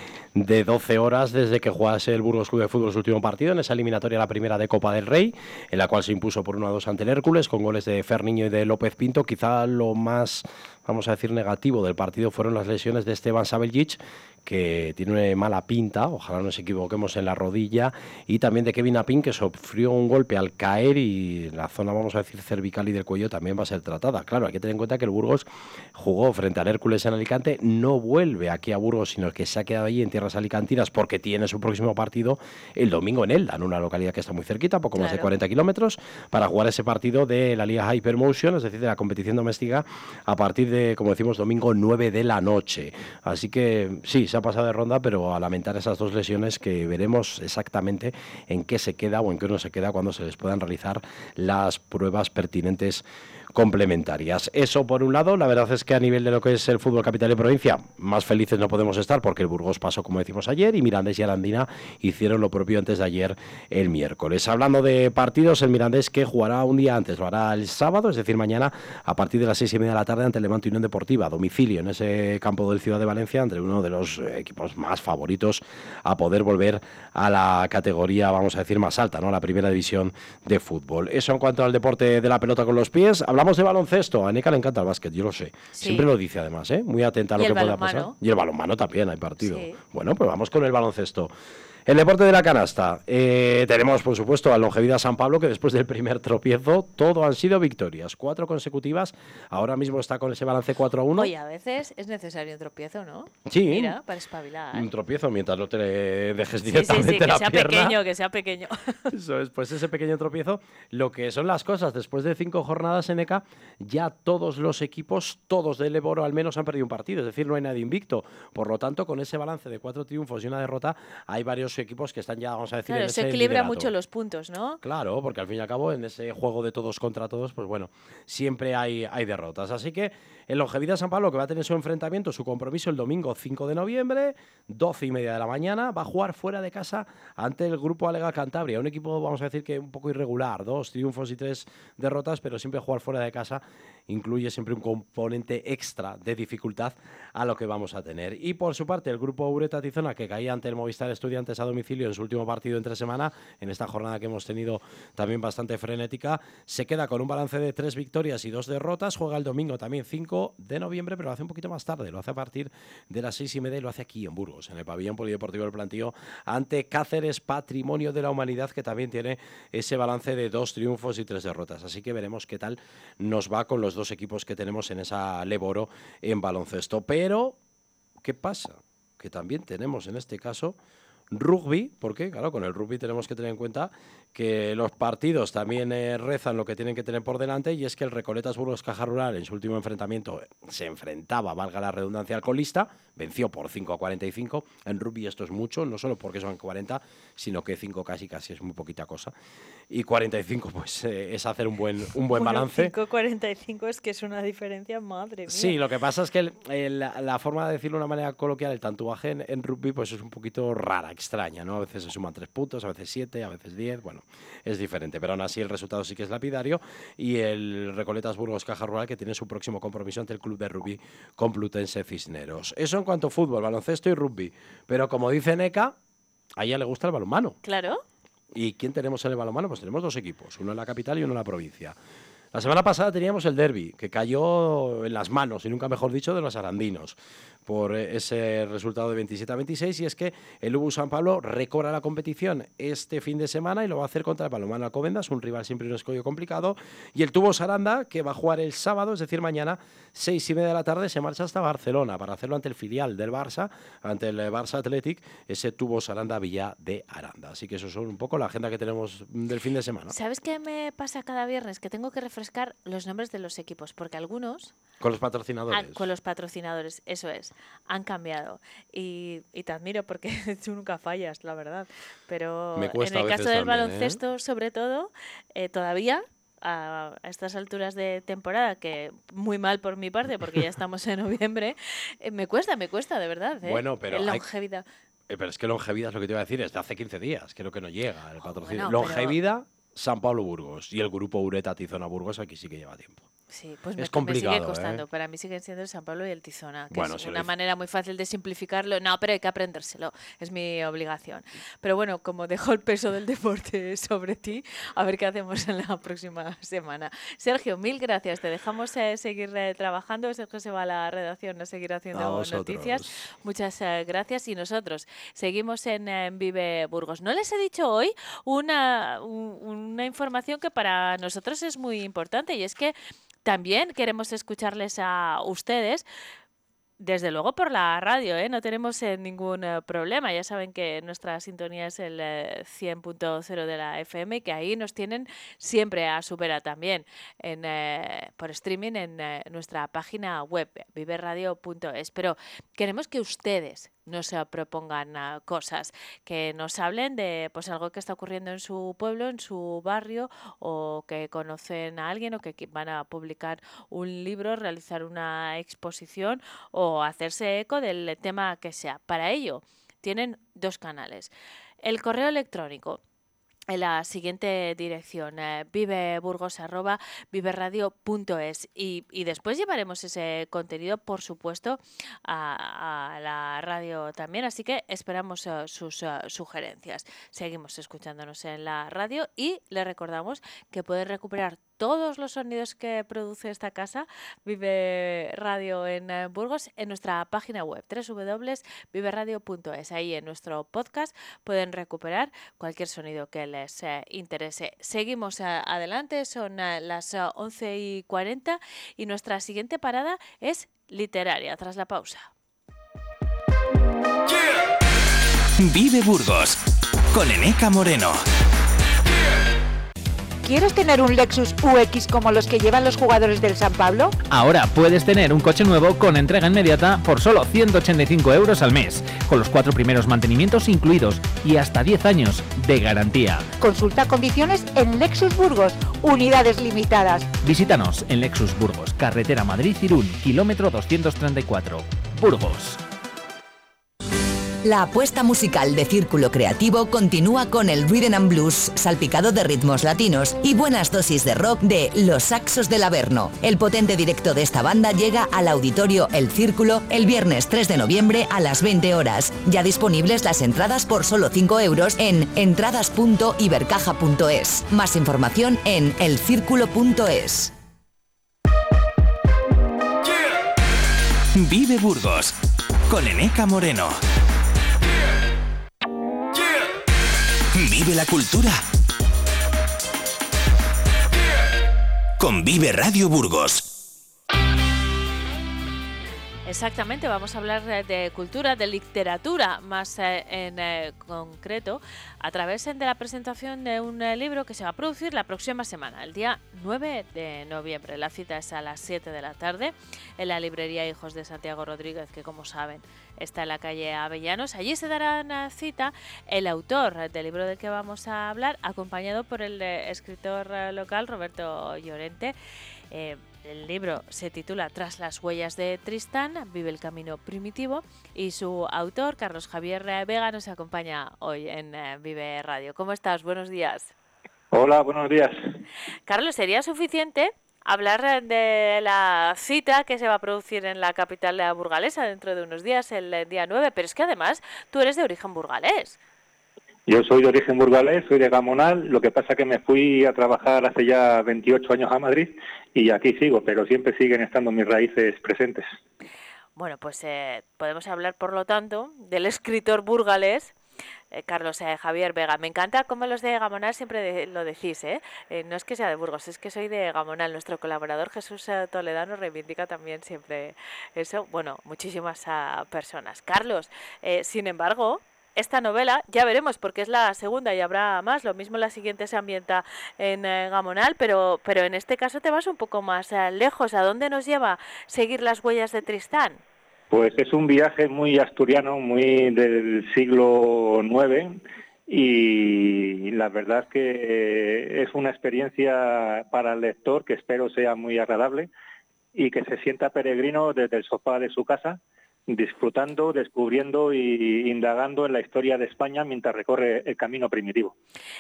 12 horas desde que jugase el Burgos Club de Fútbol su último partido en esa eliminatoria, la primera de Copa del Rey, en la cual se impuso por 1-2 ante el Hércules, con goles de Ferniño y de López Pinto. Quizá lo más, vamos a decir, negativo del partido fueron las lesiones de Esteban Sabeljic, que tiene una mala pinta, ojalá no nos equivoquemos, en la rodilla, y también de Kevin Apín, que sufrió un golpe al caer y la zona, vamos a decir, cervical y del cuello también va a ser tratada. Claro, hay que tener en cuenta que el Burgos jugó frente al Hércules en Alicante, no vuelve aquí a Burgos, sino que se ha quedado allí en tierras alicantinas porque tiene su próximo partido el domingo en Elda, en una localidad que está muy cerquita, poco más de 40 kilómetros, para jugar ese partido de la Liga Hypermotion, es decir, de la competición doméstica, a partir de, como decimos, domingo 9 de la noche. Así que sí, se ha pasado de ronda, pero a lamentar esas dos lesiones, que veremos exactamente en qué se queda o en qué no se queda cuando se les puedan realizar las pruebas pertinentes complementarias. Eso por un lado. La verdad es que a nivel de lo que es el fútbol capital y provincia, más felices no podemos estar porque el Burgos pasó, como decimos ayer, y Mirandés y Arandina hicieron lo propio antes de ayer, el miércoles. Hablando de partidos, el Mirandés, que jugará un día antes, lo hará el sábado, es decir, mañana a partir de las 6:30 de la tarde ante el Levante Unión Deportiva, a domicilio en ese campo del Ciudad de Valencia, entre uno de los equipos más favoritos a poder volver a la categoría, vamos a decir, más alta, ¿no?, la primera división de fútbol. Eso en cuanto al deporte de la pelota con los pies. Hablamos de baloncesto. A Eneka le encanta el básquet, yo lo sé. Sí. Siempre lo dice, además, muy atenta a lo que pueda pasar. Y el balonmano también, hay partido. Sí. Bueno, pues vamos con el baloncesto. El deporte de la canasta. Tenemos, por supuesto, a Longevidad San Pablo, que después del primer tropiezo, todo han sido victorias. 4 consecutivas. Ahora mismo está con ese balance 4-1. Oye, a veces es necesario un tropiezo, ¿no? Sí. Mira, para espabilar. Un tropiezo mientras no te dejes directamente sí, la pierna. Que sea pequeño. Eso es, pues ese pequeño tropiezo. Lo que son las cosas. Después de 5 jornadas en ECA, ya todos los equipos, todos del Eboro al menos, han perdido un partido. Es decir, no hay nadie invicto. Por lo tanto, con ese balance de 4 triunfos y una derrota, hay varios equipos que están ya, vamos a decir, claro, en ese se equilibra liderato. Mucho los puntos, ¿no? Claro, porque al fin y al cabo en ese juego de todos contra todos, pues bueno, siempre hay derrotas. Así que el Longevidad San Pablo, que va a tener su enfrentamiento, su compromiso el domingo 5 de noviembre, 12:30 de la mañana, va a jugar fuera de casa ante el Grupo Alega Cantabria, un equipo, vamos a decir, que un poco irregular, 2 triunfos y 3 derrotas, pero siempre jugar fuera de casa incluye siempre un componente extra de dificultad a lo que vamos a tener. Y por su parte, el Grupo Ureta Tizona, que caía ante el Movistar Estudiantes a domicilio en su último partido entre semana, en esta jornada que hemos tenido también bastante frenética, se queda con un balance de 3 victorias y 2 derrotas, juega el domingo también 5 de noviembre, pero lo hace un poquito más tarde, lo hace a partir de las 6:30 y lo hace aquí en Burgos, en el pabellón polideportivo del Plantío, ante Cáceres Patrimonio de la Humanidad, que también tiene ese balance de 2 triunfos y 3 derrotas, así que veremos qué tal nos va con los 2 equipos que tenemos en esa Leboro en baloncesto. Pero, ¿qué pasa? Que también tenemos en este caso rugby, porque claro, con el rugby tenemos que tener en cuenta que los partidos también rezan lo que tienen que tener por delante, y es que el Recoletas Burgos Caja Rural en su último enfrentamiento se enfrentaba, valga la redundancia, al colista, venció por 5-45, en rugby esto es mucho, no solo porque son 40, sino que 5 casi es muy poquita cosa, y 45 pues es hacer un buen balance. 5-45 es que es una diferencia, madre mía. Sí, lo que pasa es que la forma de decirlo de una manera coloquial, el tatuaje en rugby pues es un poquito rara, extraña, ¿no? A veces se suman 3 puntos, a veces 7, a veces 10, bueno, es diferente, pero aún así el resultado sí que es lapidario, y el Recoletas Burgos Caja Rural, que tiene su próximo compromiso ante el Club de Rugby Complutense Cisneros. Eso en cuanto a fútbol, baloncesto y rugby, pero como dice Eneka, a ella le gusta el balonmano. Claro. ¿Y quién tenemos en el balonmano? Pues tenemos 2 equipos, uno en la capital y uno en la provincia. La semana pasada teníamos el derbi, que cayó en las manos, y nunca mejor dicho, de los arandinos, por ese resultado de 27-26, y es que el UBU San Pablo recobra la competición este fin de semana y lo va a hacer contra el Balonmano Alcobendas, un rival siempre un escollo complicado, y el Tubos Aranda, que va a jugar el sábado, es decir, mañana, 6:30 de la tarde, se marcha hasta Barcelona para hacerlo ante el filial del Barça, ante el Barça Athletic, ese Tubos Aranda Villa de Aranda. Así que eso es un poco la agenda que tenemos del fin de semana. ¿Sabes qué me pasa cada viernes? Que tengo que refrescar los nombres de los equipos, porque algunos... Con los patrocinadores. Con los patrocinadores, eso es. Han cambiado. Y te admiro porque tú nunca fallas, la verdad. Pero en el caso del baloncesto, sobre todo, todavía... A estas alturas de temporada, que muy mal por mi parte, porque ya estamos en noviembre, me cuesta, de verdad. Bueno, pero Longevidad. Pero es que Longevidad es lo que te iba a decir, es de hace 15 días, creo que no llega el patrocinio. Bueno, Longevidad, pero... San Pablo Burgos y el Grupo Ureta Tizona Burgos, aquí sí que lleva tiempo. Sí, pues es complicado, me sigue costando. Para mí siguen siendo el San Pablo y el Tizona, que bueno, es una manera muy fácil de simplificarlo. No, pero hay que aprendérselo, es mi obligación. Pero bueno, como dejo el peso del deporte sobre ti, a ver qué hacemos en la próxima semana. Sergio, mil gracias. Te dejamos seguir trabajando. Sergio se va a la redacción a seguir haciendo noticias. Muchas gracias. Y nosotros seguimos en Vive Burgos. No les he dicho hoy una información que para nosotros es muy importante, y es que también queremos escucharles a ustedes, desde luego por la radio, ¿eh? No tenemos ningún problema. Ya saben que nuestra sintonía es el 100.0 de la FM, y que ahí nos tienen siempre a su vera también, por streaming en nuestra página web, viveradio.es. Pero queremos que ustedes nos propongan cosas, que nos hablen de pues algo que está ocurriendo en su pueblo, en su barrio, o que conocen a alguien, o que van a publicar un libro, realizar una exposición o hacerse eco del tema que sea. Para ello tienen 2 canales. El correo electrónico en la siguiente dirección, viveburgos@viveradio.es, y después llevaremos ese contenido, por supuesto, a la radio también, así que esperamos sus sugerencias. Seguimos escuchándonos en la radio, y les recordamos que pueden recuperar todos los sonidos que produce esta casa, Vive Radio en Burgos, en nuestra página web www.viveradio.es. Ahí en nuestro podcast pueden recuperar cualquier sonido que les interese. Seguimos adelante, son las 11:40 y nuestra siguiente parada es literaria, tras la pausa. Yeah. Vive Burgos con Eneka Moreno. ¿Quieres tener un Lexus UX como los que llevan los jugadores del San Pablo? Ahora puedes tener un coche nuevo con entrega inmediata por solo 185 € al mes, con los 4 primeros mantenimientos incluidos y hasta 10 años de garantía. Consulta condiciones en Lexus Burgos, unidades limitadas. Visítanos en Lexus Burgos, carretera Madrid-Irún, kilómetro 234, Burgos. La apuesta musical de Círculo Creativo continúa con el Rhythm and Blues, salpicado de ritmos latinos y buenas dosis de rock de Los Saxos del Averno. El potente directo de esta banda llega al auditorio El Círculo el viernes 3 de noviembre a las 20 horas. Ya disponibles las entradas por solo 5 € en entradas.ibercaja.es. Más información en elcirculo.es. Yeah. Vive Burgos con Eneka Moreno. Vive la cultura con Vive Radio Burgos. Exactamente, vamos a hablar de cultura, de literatura, más en concreto, a través de la presentación de un libro que se va a producir la próxima semana, el día 9 de noviembre. La cita es a las 7 de la tarde en la librería Hijos de Santiago Rodríguez, que como saben está en la calle Avellanos. Allí se dará una cita el autor del libro del que vamos a hablar, acompañado por el escritor local Roberto Llorente. El libro se titula Tras las huellas de Tristán, vive el camino primitivo, y su autor, Carlos Javier Vega, nos acompaña hoy en Vive Radio. ¿Cómo estás? Buenos días. Hola, buenos días. Carlos, ¿sería suficiente hablar de la cita que se va a producir en la capital burgalesa dentro de unos días, el día 9? Pero es que además tú eres de origen burgalés. Yo soy de origen burgalés, soy de Gamonal, lo que pasa que me fui a trabajar hace ya 28 años a Madrid y aquí sigo, pero siempre siguen estando mis raíces presentes. Bueno, pues podemos hablar, por lo tanto, del escritor burgalés, Carlos Javier Vega. Me encanta cómo los de Gamonal siempre lo decís, no es que sea de Burgos, es que soy de Gamonal. Nuestro colaborador Jesús Toledano reivindica también siempre eso. Bueno, muchísimas personas. Carlos, sin embargo, esta novela, ya veremos, porque es la segunda y habrá más, lo mismo la siguiente se ambienta en Gamonal, pero en este caso te vas un poco más lejos. ¿A dónde nos lleva seguir las huellas de Tristán? Pues es un viaje muy asturiano, muy del siglo IX, y la verdad es que es una experiencia para el lector que espero sea muy agradable y que se sienta peregrino desde el sofá de su casa, disfrutando, descubriendo y indagando en la historia de España mientras recorre el camino primitivo.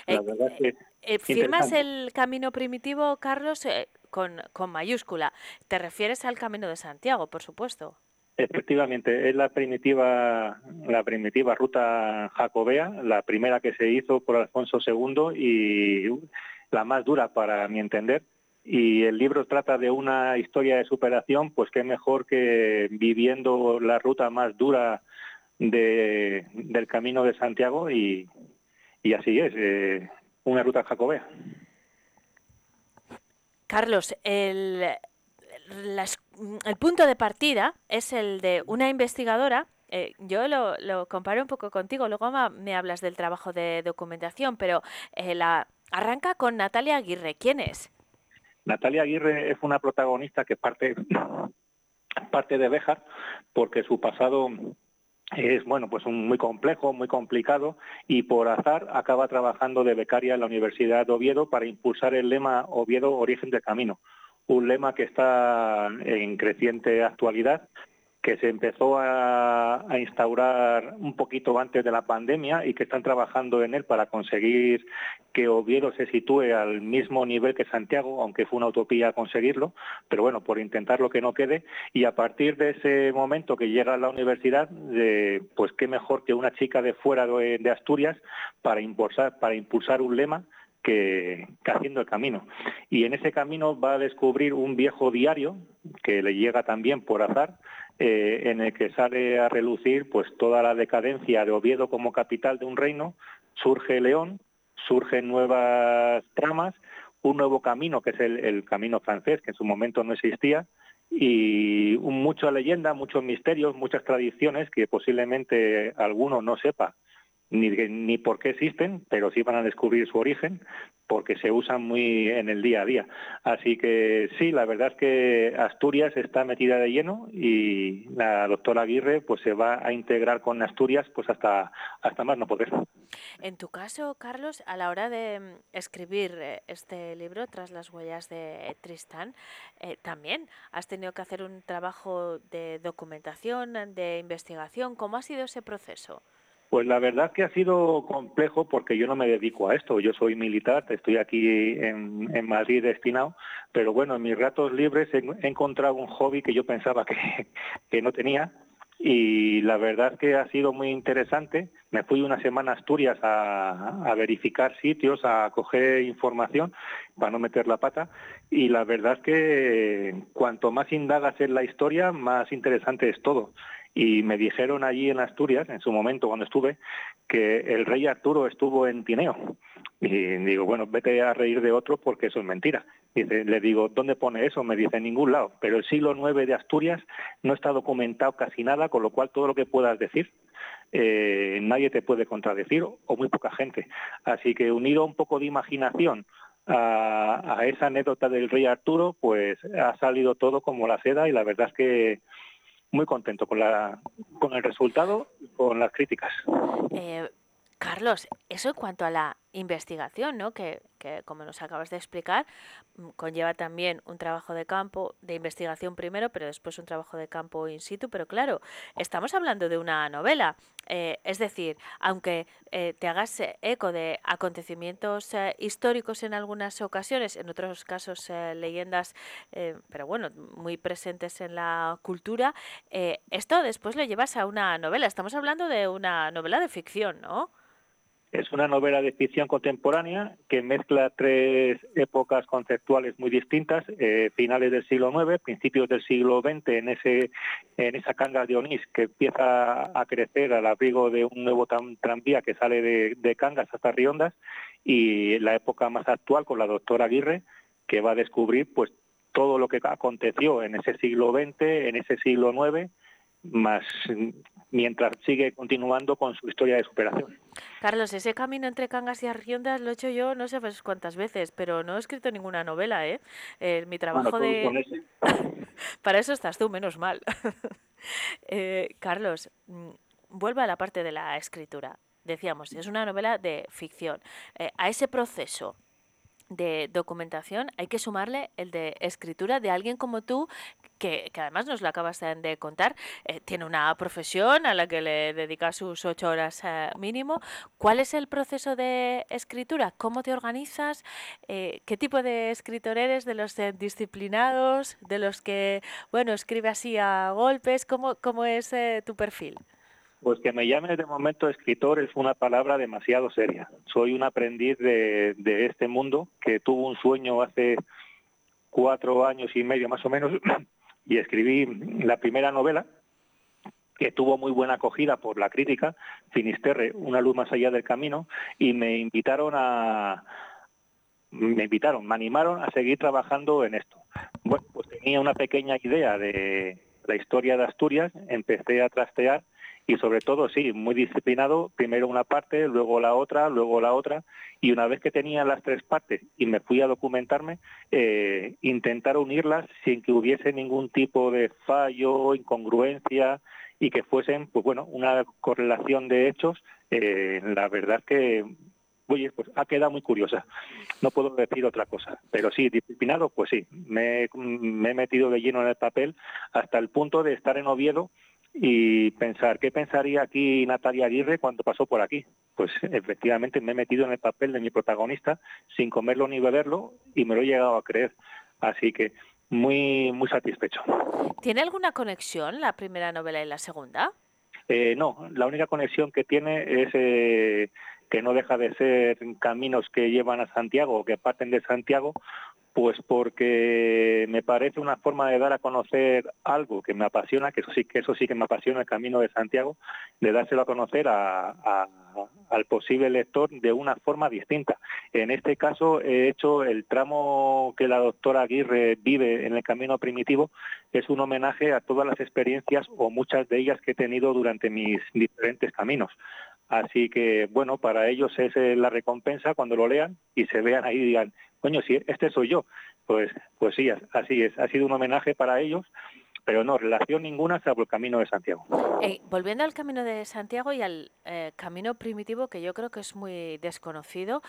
La verdad es que ¿firmas el camino primitivo, Carlos, con mayúscula? ¿Te refieres al Camino de Santiago, por supuesto? Efectivamente, es la primitiva ruta jacobea, la primera que se hizo por Alfonso II y la más dura para mi entender. Y el libro trata de una historia de superación, pues qué mejor que viviendo la ruta más dura del Camino de Santiago, y así es, una ruta jacobea. Carlos, el punto de partida es el de una investigadora. Yo lo comparo un poco contigo, luego me hablas del trabajo de documentación, pero arranca con Natalia Aguirre. ¿Quién es? Natalia Aguirre es una protagonista que parte de Béjar, porque su pasado es muy complejo, muy complicado, y por azar acaba trabajando de becaria en la Universidad de Oviedo para impulsar el lema Oviedo, origen del camino, un lema que está en creciente actualidad, que se empezó a instaurar un poquito antes de la pandemia y que están trabajando en él para conseguir que Oviedo se sitúe al mismo nivel que Santiago, aunque fue una utopía conseguirlo, pero bueno, por intentarlo que no quede. Y a partir de ese momento que llega a la universidad, pues qué mejor que una chica de fuera de Asturias para impulsar un lema que haciendo el camino. Y en ese camino va a descubrir un viejo diario que le llega también por azar, en el que sale a relucir pues toda la decadencia de Oviedo como capital de un reino. Surge León, surgen nuevas tramas, un nuevo camino que es el camino francés, que en su momento no existía, y mucha leyenda, muchos misterios, muchas tradiciones que posiblemente alguno no sepa ni por qué existen, pero sí van a descubrir su origen, porque se usan muy en el día a día. Así que sí, la verdad es que Asturias está metida de lleno y la doctora Aguirre pues se va a integrar con Asturias pues hasta más no poder. En tu caso, Carlos, a la hora de escribir este libro, Tras las huellas de Tristán, también has tenido que hacer un trabajo de documentación, de investigación. ¿Cómo ha sido ese proceso? Pues la verdad que ha sido complejo porque yo no me dedico a esto. Yo soy militar, estoy aquí en Madrid destinado, pero bueno, en mis ratos libres he encontrado un hobby que yo pensaba que no tenía, y la verdad que ha sido muy interesante. Me fui una semana a Asturias a verificar sitios, a coger información para no meter la pata, y la verdad que cuanto más indagas en la historia, más interesante es todo. Y me dijeron allí en Asturias, en su momento cuando estuve, que el rey Arturo estuvo en Tineo. Y digo, bueno, vete a reír de otro porque eso es mentira. Dice, le digo, ¿dónde pone eso? Me dice, en ningún lado. Pero el siglo IX de Asturias no está documentado casi nada, con lo cual todo lo que puedas decir, nadie te puede contradecir, o muy poca gente. Así que unido un poco de imaginación a esa anécdota del rey Arturo, pues ha salido todo como la seda, y la verdad es que muy contento con el resultado, con las críticas. Carlos, eso en cuanto a la investigación, ¿no? Que como nos acabas de explicar, conlleva también un trabajo de campo, de investigación primero, pero después un trabajo de campo in situ. Pero claro, estamos hablando de una novela. Es decir, aunque te hagas eco de acontecimientos históricos en algunas ocasiones, en otros casos leyendas, pero bueno, muy presentes en la cultura, esto después lo llevas a una novela. Estamos hablando de una novela de ficción, ¿no? Es una novela de ficción contemporánea que mezcla tres épocas conceptuales muy distintas, finales del siglo IX, principios del siglo XX, en esa Cangas de Onís que empieza a crecer al abrigo de un nuevo tranvía que sale de Cangas hasta Riondas, y la época más actual con la doctora Aguirre, que va a descubrir pues todo lo que aconteció en ese siglo XX, en ese siglo IX, más mientras sigue continuando con su historia de superación. Carlos, ese camino entre Cangas y Arriondas lo he hecho yo no sé cuántas veces, pero no he escrito ninguna novela, ¿eh? Mi trabajo Para eso estás tú, menos mal. Carlos, vuelve a la parte de la escritura. Decíamos, es una novela de ficción. A ese proceso de documentación hay que sumarle el de escritura de alguien como tú, que además nos lo acabas de contar, tiene una profesión a la que le dedica sus 8 horas mínimo. ¿Cuál es el proceso de escritura? ¿Cómo te organizas? ¿Qué tipo de escritor eres? ¿De los disciplinados? ¿De los que, bueno, escribe así a golpes? ¿Cómo es tu perfil? Pues que me llames de momento escritor es una palabra demasiado seria. Soy un aprendiz de este mundo que tuvo un sueño hace 4 años y medio más o menos, y escribí la primera novela, que tuvo muy buena acogida por la crítica, Finisterre, Una luz más allá del camino, y me animaron a seguir trabajando en esto. Bueno, pues tenía una pequeña idea de la historia de Asturias, empecé a trastear, y sobre todo, sí, muy disciplinado, primero una parte, luego la otra, y una vez que tenía las tres partes y me fui a documentarme, intentar unirlas sin que hubiese ningún tipo de fallo, incongruencia, y que fuesen, pues bueno, una correlación de hechos. La verdad que, oye, pues ha quedado muy curiosa, no puedo decir otra cosa, pero sí, disciplinado, pues sí, me he metido de lleno en el papel hasta el punto de estar en Oviedo y pensar, ¿qué pensaría aquí Natalia Aguirre cuando pasó por aquí? Pues efectivamente me he metido en el papel de mi protagonista sin comerlo ni beberlo, y me lo he llegado a creer. Así que muy, muy satisfecho. ¿Tiene alguna conexión la primera novela y la segunda? No, la única conexión que tiene es que no deja de ser caminos que llevan a Santiago o que parten de Santiago, pues porque me parece una forma de dar a conocer algo que me apasiona, que eso sí que me apasiona, el Camino de Santiago, de dárselo a conocer al posible lector de una forma distinta. En este caso he hecho el tramo que la doctora Aguirre vive en el Camino Primitivo, es un homenaje a todas las experiencias o muchas de ellas que he tenido durante mis diferentes caminos. Así que, bueno, para ellos es la recompensa cuando lo lean y se vean ahí y digan, coño, si este soy yo. Pues sí, así es. Ha sido un homenaje para ellos, pero no, relación ninguna salvo el Camino de Santiago. Volviendo al Camino de Santiago y al Camino Primitivo, que yo creo que es muy desconocido,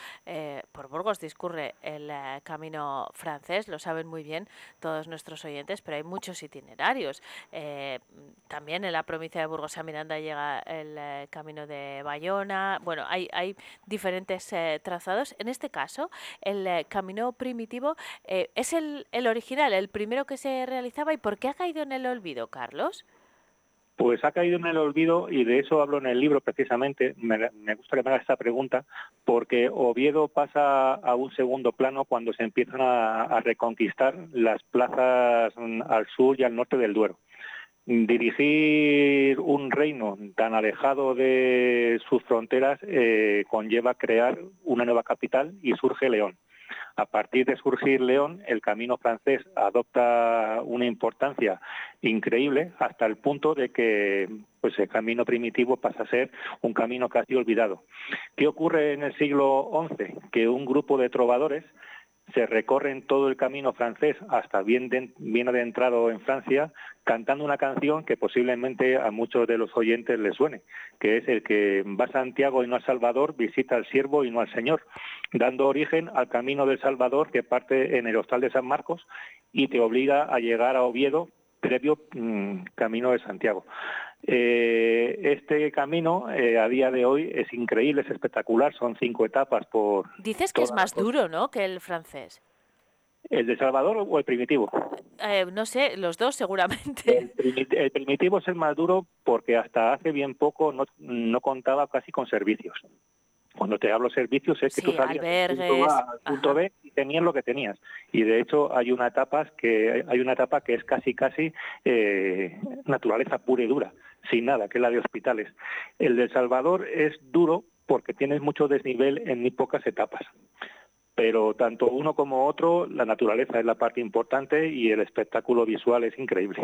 por Burgos discurre el Camino francés, lo saben muy bien todos nuestros oyentes, pero hay muchos itinerarios. También en la provincia de Burgos a Miranda llega el Camino de Bayona. Bueno, hay diferentes trazados. En este caso, el Camino Primitivo es el original, el primero que se realizaba. ¿Y por qué ha caído en el olvido, Carlos? Pues ha caído en el olvido, y de eso hablo en el libro precisamente. Me gusta que me haga esta pregunta, porque Oviedo pasa a un segundo plano cuando se empiezan a reconquistar las plazas al sur y al norte del Duero. Dirigir un reino tan alejado de sus fronteras conlleva crear una nueva capital, y surge León. A partir de surgir León, el Camino francés adopta una importancia increíble hasta el punto de que pues el Camino Primitivo pasa a ser un camino casi olvidado. ¿Qué ocurre en el siglo XI? Que un grupo de trovadores se recorren todo el Camino francés hasta bien adentrado en Francia, cantando una canción que posiblemente a muchos de los oyentes les suene, que es el que va a Santiago y no al Salvador, visita al siervo y no al Señor, dando origen al Camino del Salvador, que parte en el Hostal de San Marcos y te obliga a llegar a Oviedo, previo Camino de Santiago. Este camino a día de hoy es increíble, es espectacular, son 5 etapas por... Dices que es más duro, ¿no?, que el francés. ¿El de Salvador o el primitivo? No sé, los dos seguramente. El primitivo es el más duro porque hasta hace bien poco no contaba casi con servicios. Cuando te hablo servicios es que sí, tú salías del punto A al punto B y tenías lo que tenías. Y de hecho hay una etapa que es casi naturaleza pura y dura, sin nada, que es la de hospitales. El de El Salvador es duro porque tienes mucho desnivel en muy pocas etapas. Pero tanto uno como otro, la naturaleza es la parte importante y el espectáculo visual es increíble.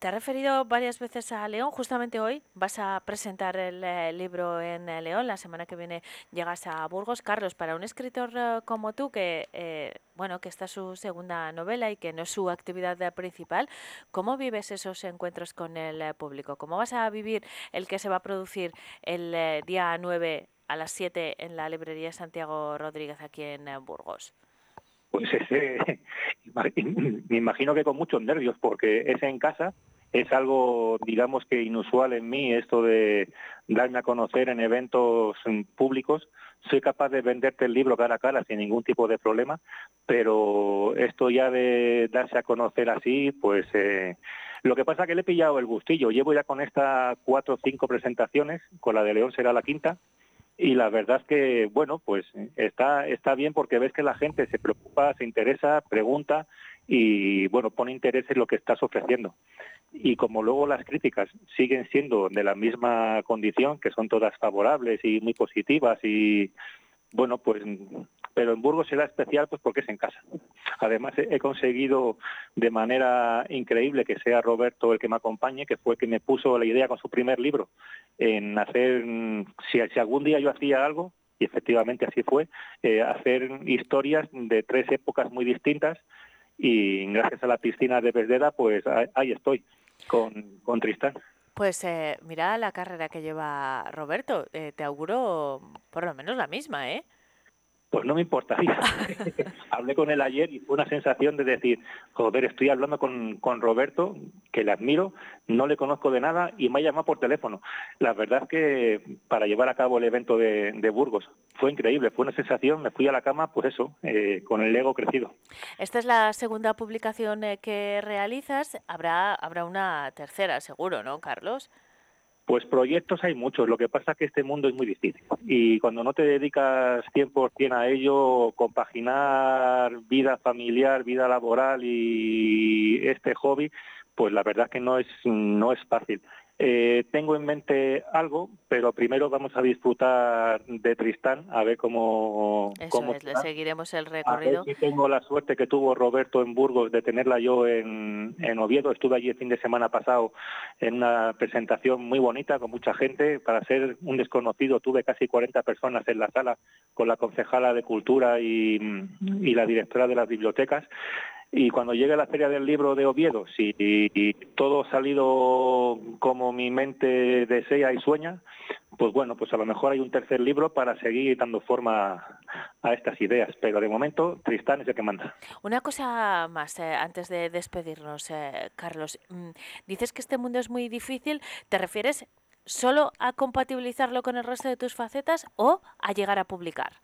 Te has referido varias veces a León. Justamente hoy vas a presentar el libro en León. La semana que viene llegas a Burgos. Carlos, para un escritor como tú, que que esta es su segunda novela y que no es su actividad principal, ¿cómo vives esos encuentros con el público? ¿Cómo vas a vivir el que se va a producir el día 9 a las 7 en la librería Santiago Rodríguez aquí en Burgos? Pues me imagino que con muchos nervios, porque es en casa, es algo, digamos, que inusual en mí, esto de darme a conocer en eventos públicos. Soy capaz de venderte el libro cara a cara sin ningún tipo de problema, pero esto ya de darse a conocer así, pues... Lo que pasa es que le he pillado el gustillo. Llevo ya con estas 4 o 5 presentaciones, con la de León será la 5ª. Y la verdad es que, bueno, pues está bien porque ves que la gente se preocupa, se interesa, pregunta y, bueno, pone interés en lo que estás ofreciendo. Y como luego las críticas siguen siendo de la misma condición, que son todas favorables y muy positivas y, bueno, pues... Pero en Burgos será especial pues porque es en casa. Además, he conseguido de manera increíble que sea Roberto el que me acompañe, que fue el que me puso la idea con su primer libro, en hacer, si algún día yo hacía algo, y efectivamente así fue, hacer historias de 3 épocas muy distintas, y gracias a la piscina de Besdeda, pues ahí estoy, con Tristán. Pues mira la carrera que lleva Roberto, te auguro por lo menos la misma, ¿eh? Pues no me importaría. Hablé con él ayer y fue una sensación de decir, joder, estoy hablando con Roberto, que le admiro, no le conozco de nada y me ha llamado por teléfono. La verdad es que para llevar a cabo el evento de Burgos fue increíble, fue una sensación, me fui a la cama, pues eso, con el ego crecido. Esta es la segunda publicación que realizas, habrá una tercera seguro, ¿no, Carlos? Pues proyectos hay muchos, lo que pasa es que este mundo es muy difícil y cuando no te dedicas 100% a ello, compaginar vida familiar, vida laboral y este hobby, pues la verdad que no es fácil. Tengo en mente algo, pero primero vamos a disfrutar de Tristán, a ver cómo... le seguiremos el recorrido. A ver si tengo la suerte que tuvo Roberto en Burgos de tenerla yo en Oviedo. Estuve allí el fin de semana pasado en una presentación muy bonita, con mucha gente. Para ser un desconocido tuve casi 40 personas en la sala, con la concejala de Cultura y la directora de las bibliotecas. Y cuando llegue la Feria del Libro de Oviedo, si todo ha salido como mi mente desea y sueña, pues bueno, pues a lo mejor hay un tercer libro para seguir dando forma a estas ideas. Pero de momento, Tristán es el que manda. Una cosa más, antes de despedirnos, Carlos. Dices que este mundo es muy difícil. ¿Te refieres solo a compatibilizarlo con el resto de tus facetas o a llegar a publicar?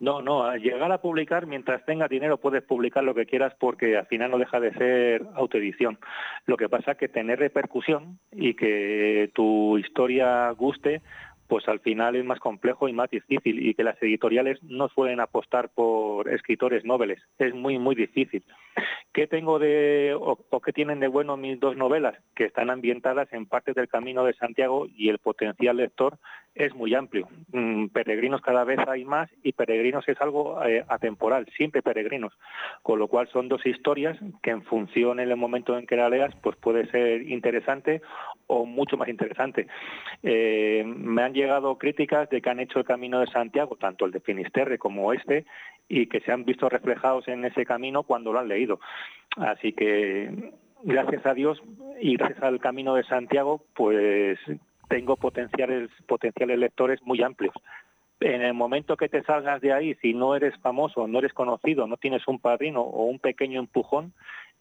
No, al llegar a publicar, mientras tengas dinero puedes publicar lo que quieras porque al final no deja de ser autoedición. Lo que pasa es que tener repercusión y que tu historia guste, pues al final es más complejo y más difícil, y que las editoriales no suelen apostar por escritores noveles. Es muy, muy difícil. ¿Qué tengo o qué tienen de bueno mis dos novelas? Que están ambientadas en partes del Camino de Santiago y el potencial lector es muy amplio. Peregrinos cada vez hay más, y peregrinos es algo atemporal, siempre peregrinos. Con lo cual son dos historias que en función en el momento en que la leas, pues puede ser interesante o mucho más interesante. Me han llegado críticas de que han hecho el Camino de Santiago, tanto el de Finisterre como este, y que se han visto reflejados en ese camino cuando lo han leído. Así que gracias a Dios y gracias al Camino de Santiago, pues tengo potenciales lectores muy amplios. En el momento que te salgas de ahí, si no eres famoso, no eres conocido, no tienes un padrino o un pequeño empujón,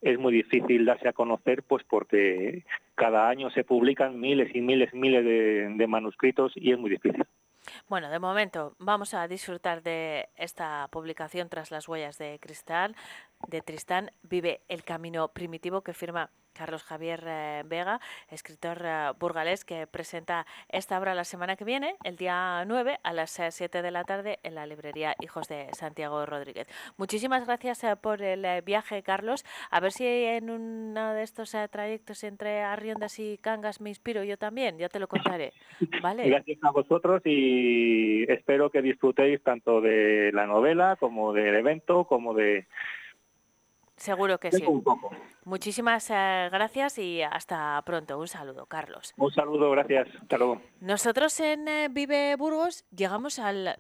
es muy difícil darse a conocer, pues porque cada año se publican miles y miles de manuscritos y es muy difícil. Bueno, de momento vamos a disfrutar de esta publicación Tras las huellas de Tristán, Vive el camino primitivo, que firma Carlos Javier Vega, escritor burgalés, que presenta esta obra la semana que viene, el día 9 a las 7 de la tarde en la librería Hijos de Santiago Rodríguez. Muchísimas gracias por el viaje, Carlos. A ver si en uno de estos trayectos entre Arriondas y Cangas me inspiro yo también, ya te lo contaré. ¿Vale? Gracias a vosotros y espero que disfrutéis tanto de la novela como del evento, como de... Seguro que sí. Muchísimas gracias y hasta pronto. Un saludo, Carlos. Un saludo, gracias. Hasta luego. Nosotros en Vive Burgos llegamos al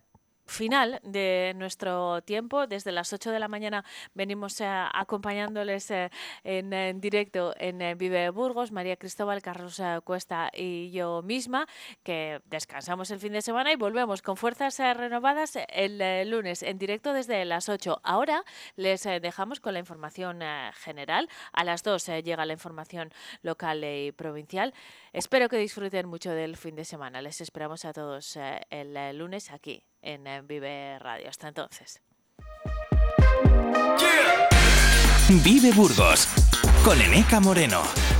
final de nuestro tiempo. Desde las 8 de la mañana venimos acompañándoles en directo en Vive Burgos, María Cristóbal, Carlos Cuesta y yo misma, que descansamos el fin de semana y volvemos con fuerzas renovadas el lunes en directo desde las 8. Ahora les dejamos con la información general. A las 2 llega la información local y provincial. Espero que disfruten mucho del fin de semana. Les esperamos a todos el lunes aquí en Vive Radio. Hasta entonces. Yeah. Vive Burgos con Eneka Moreno.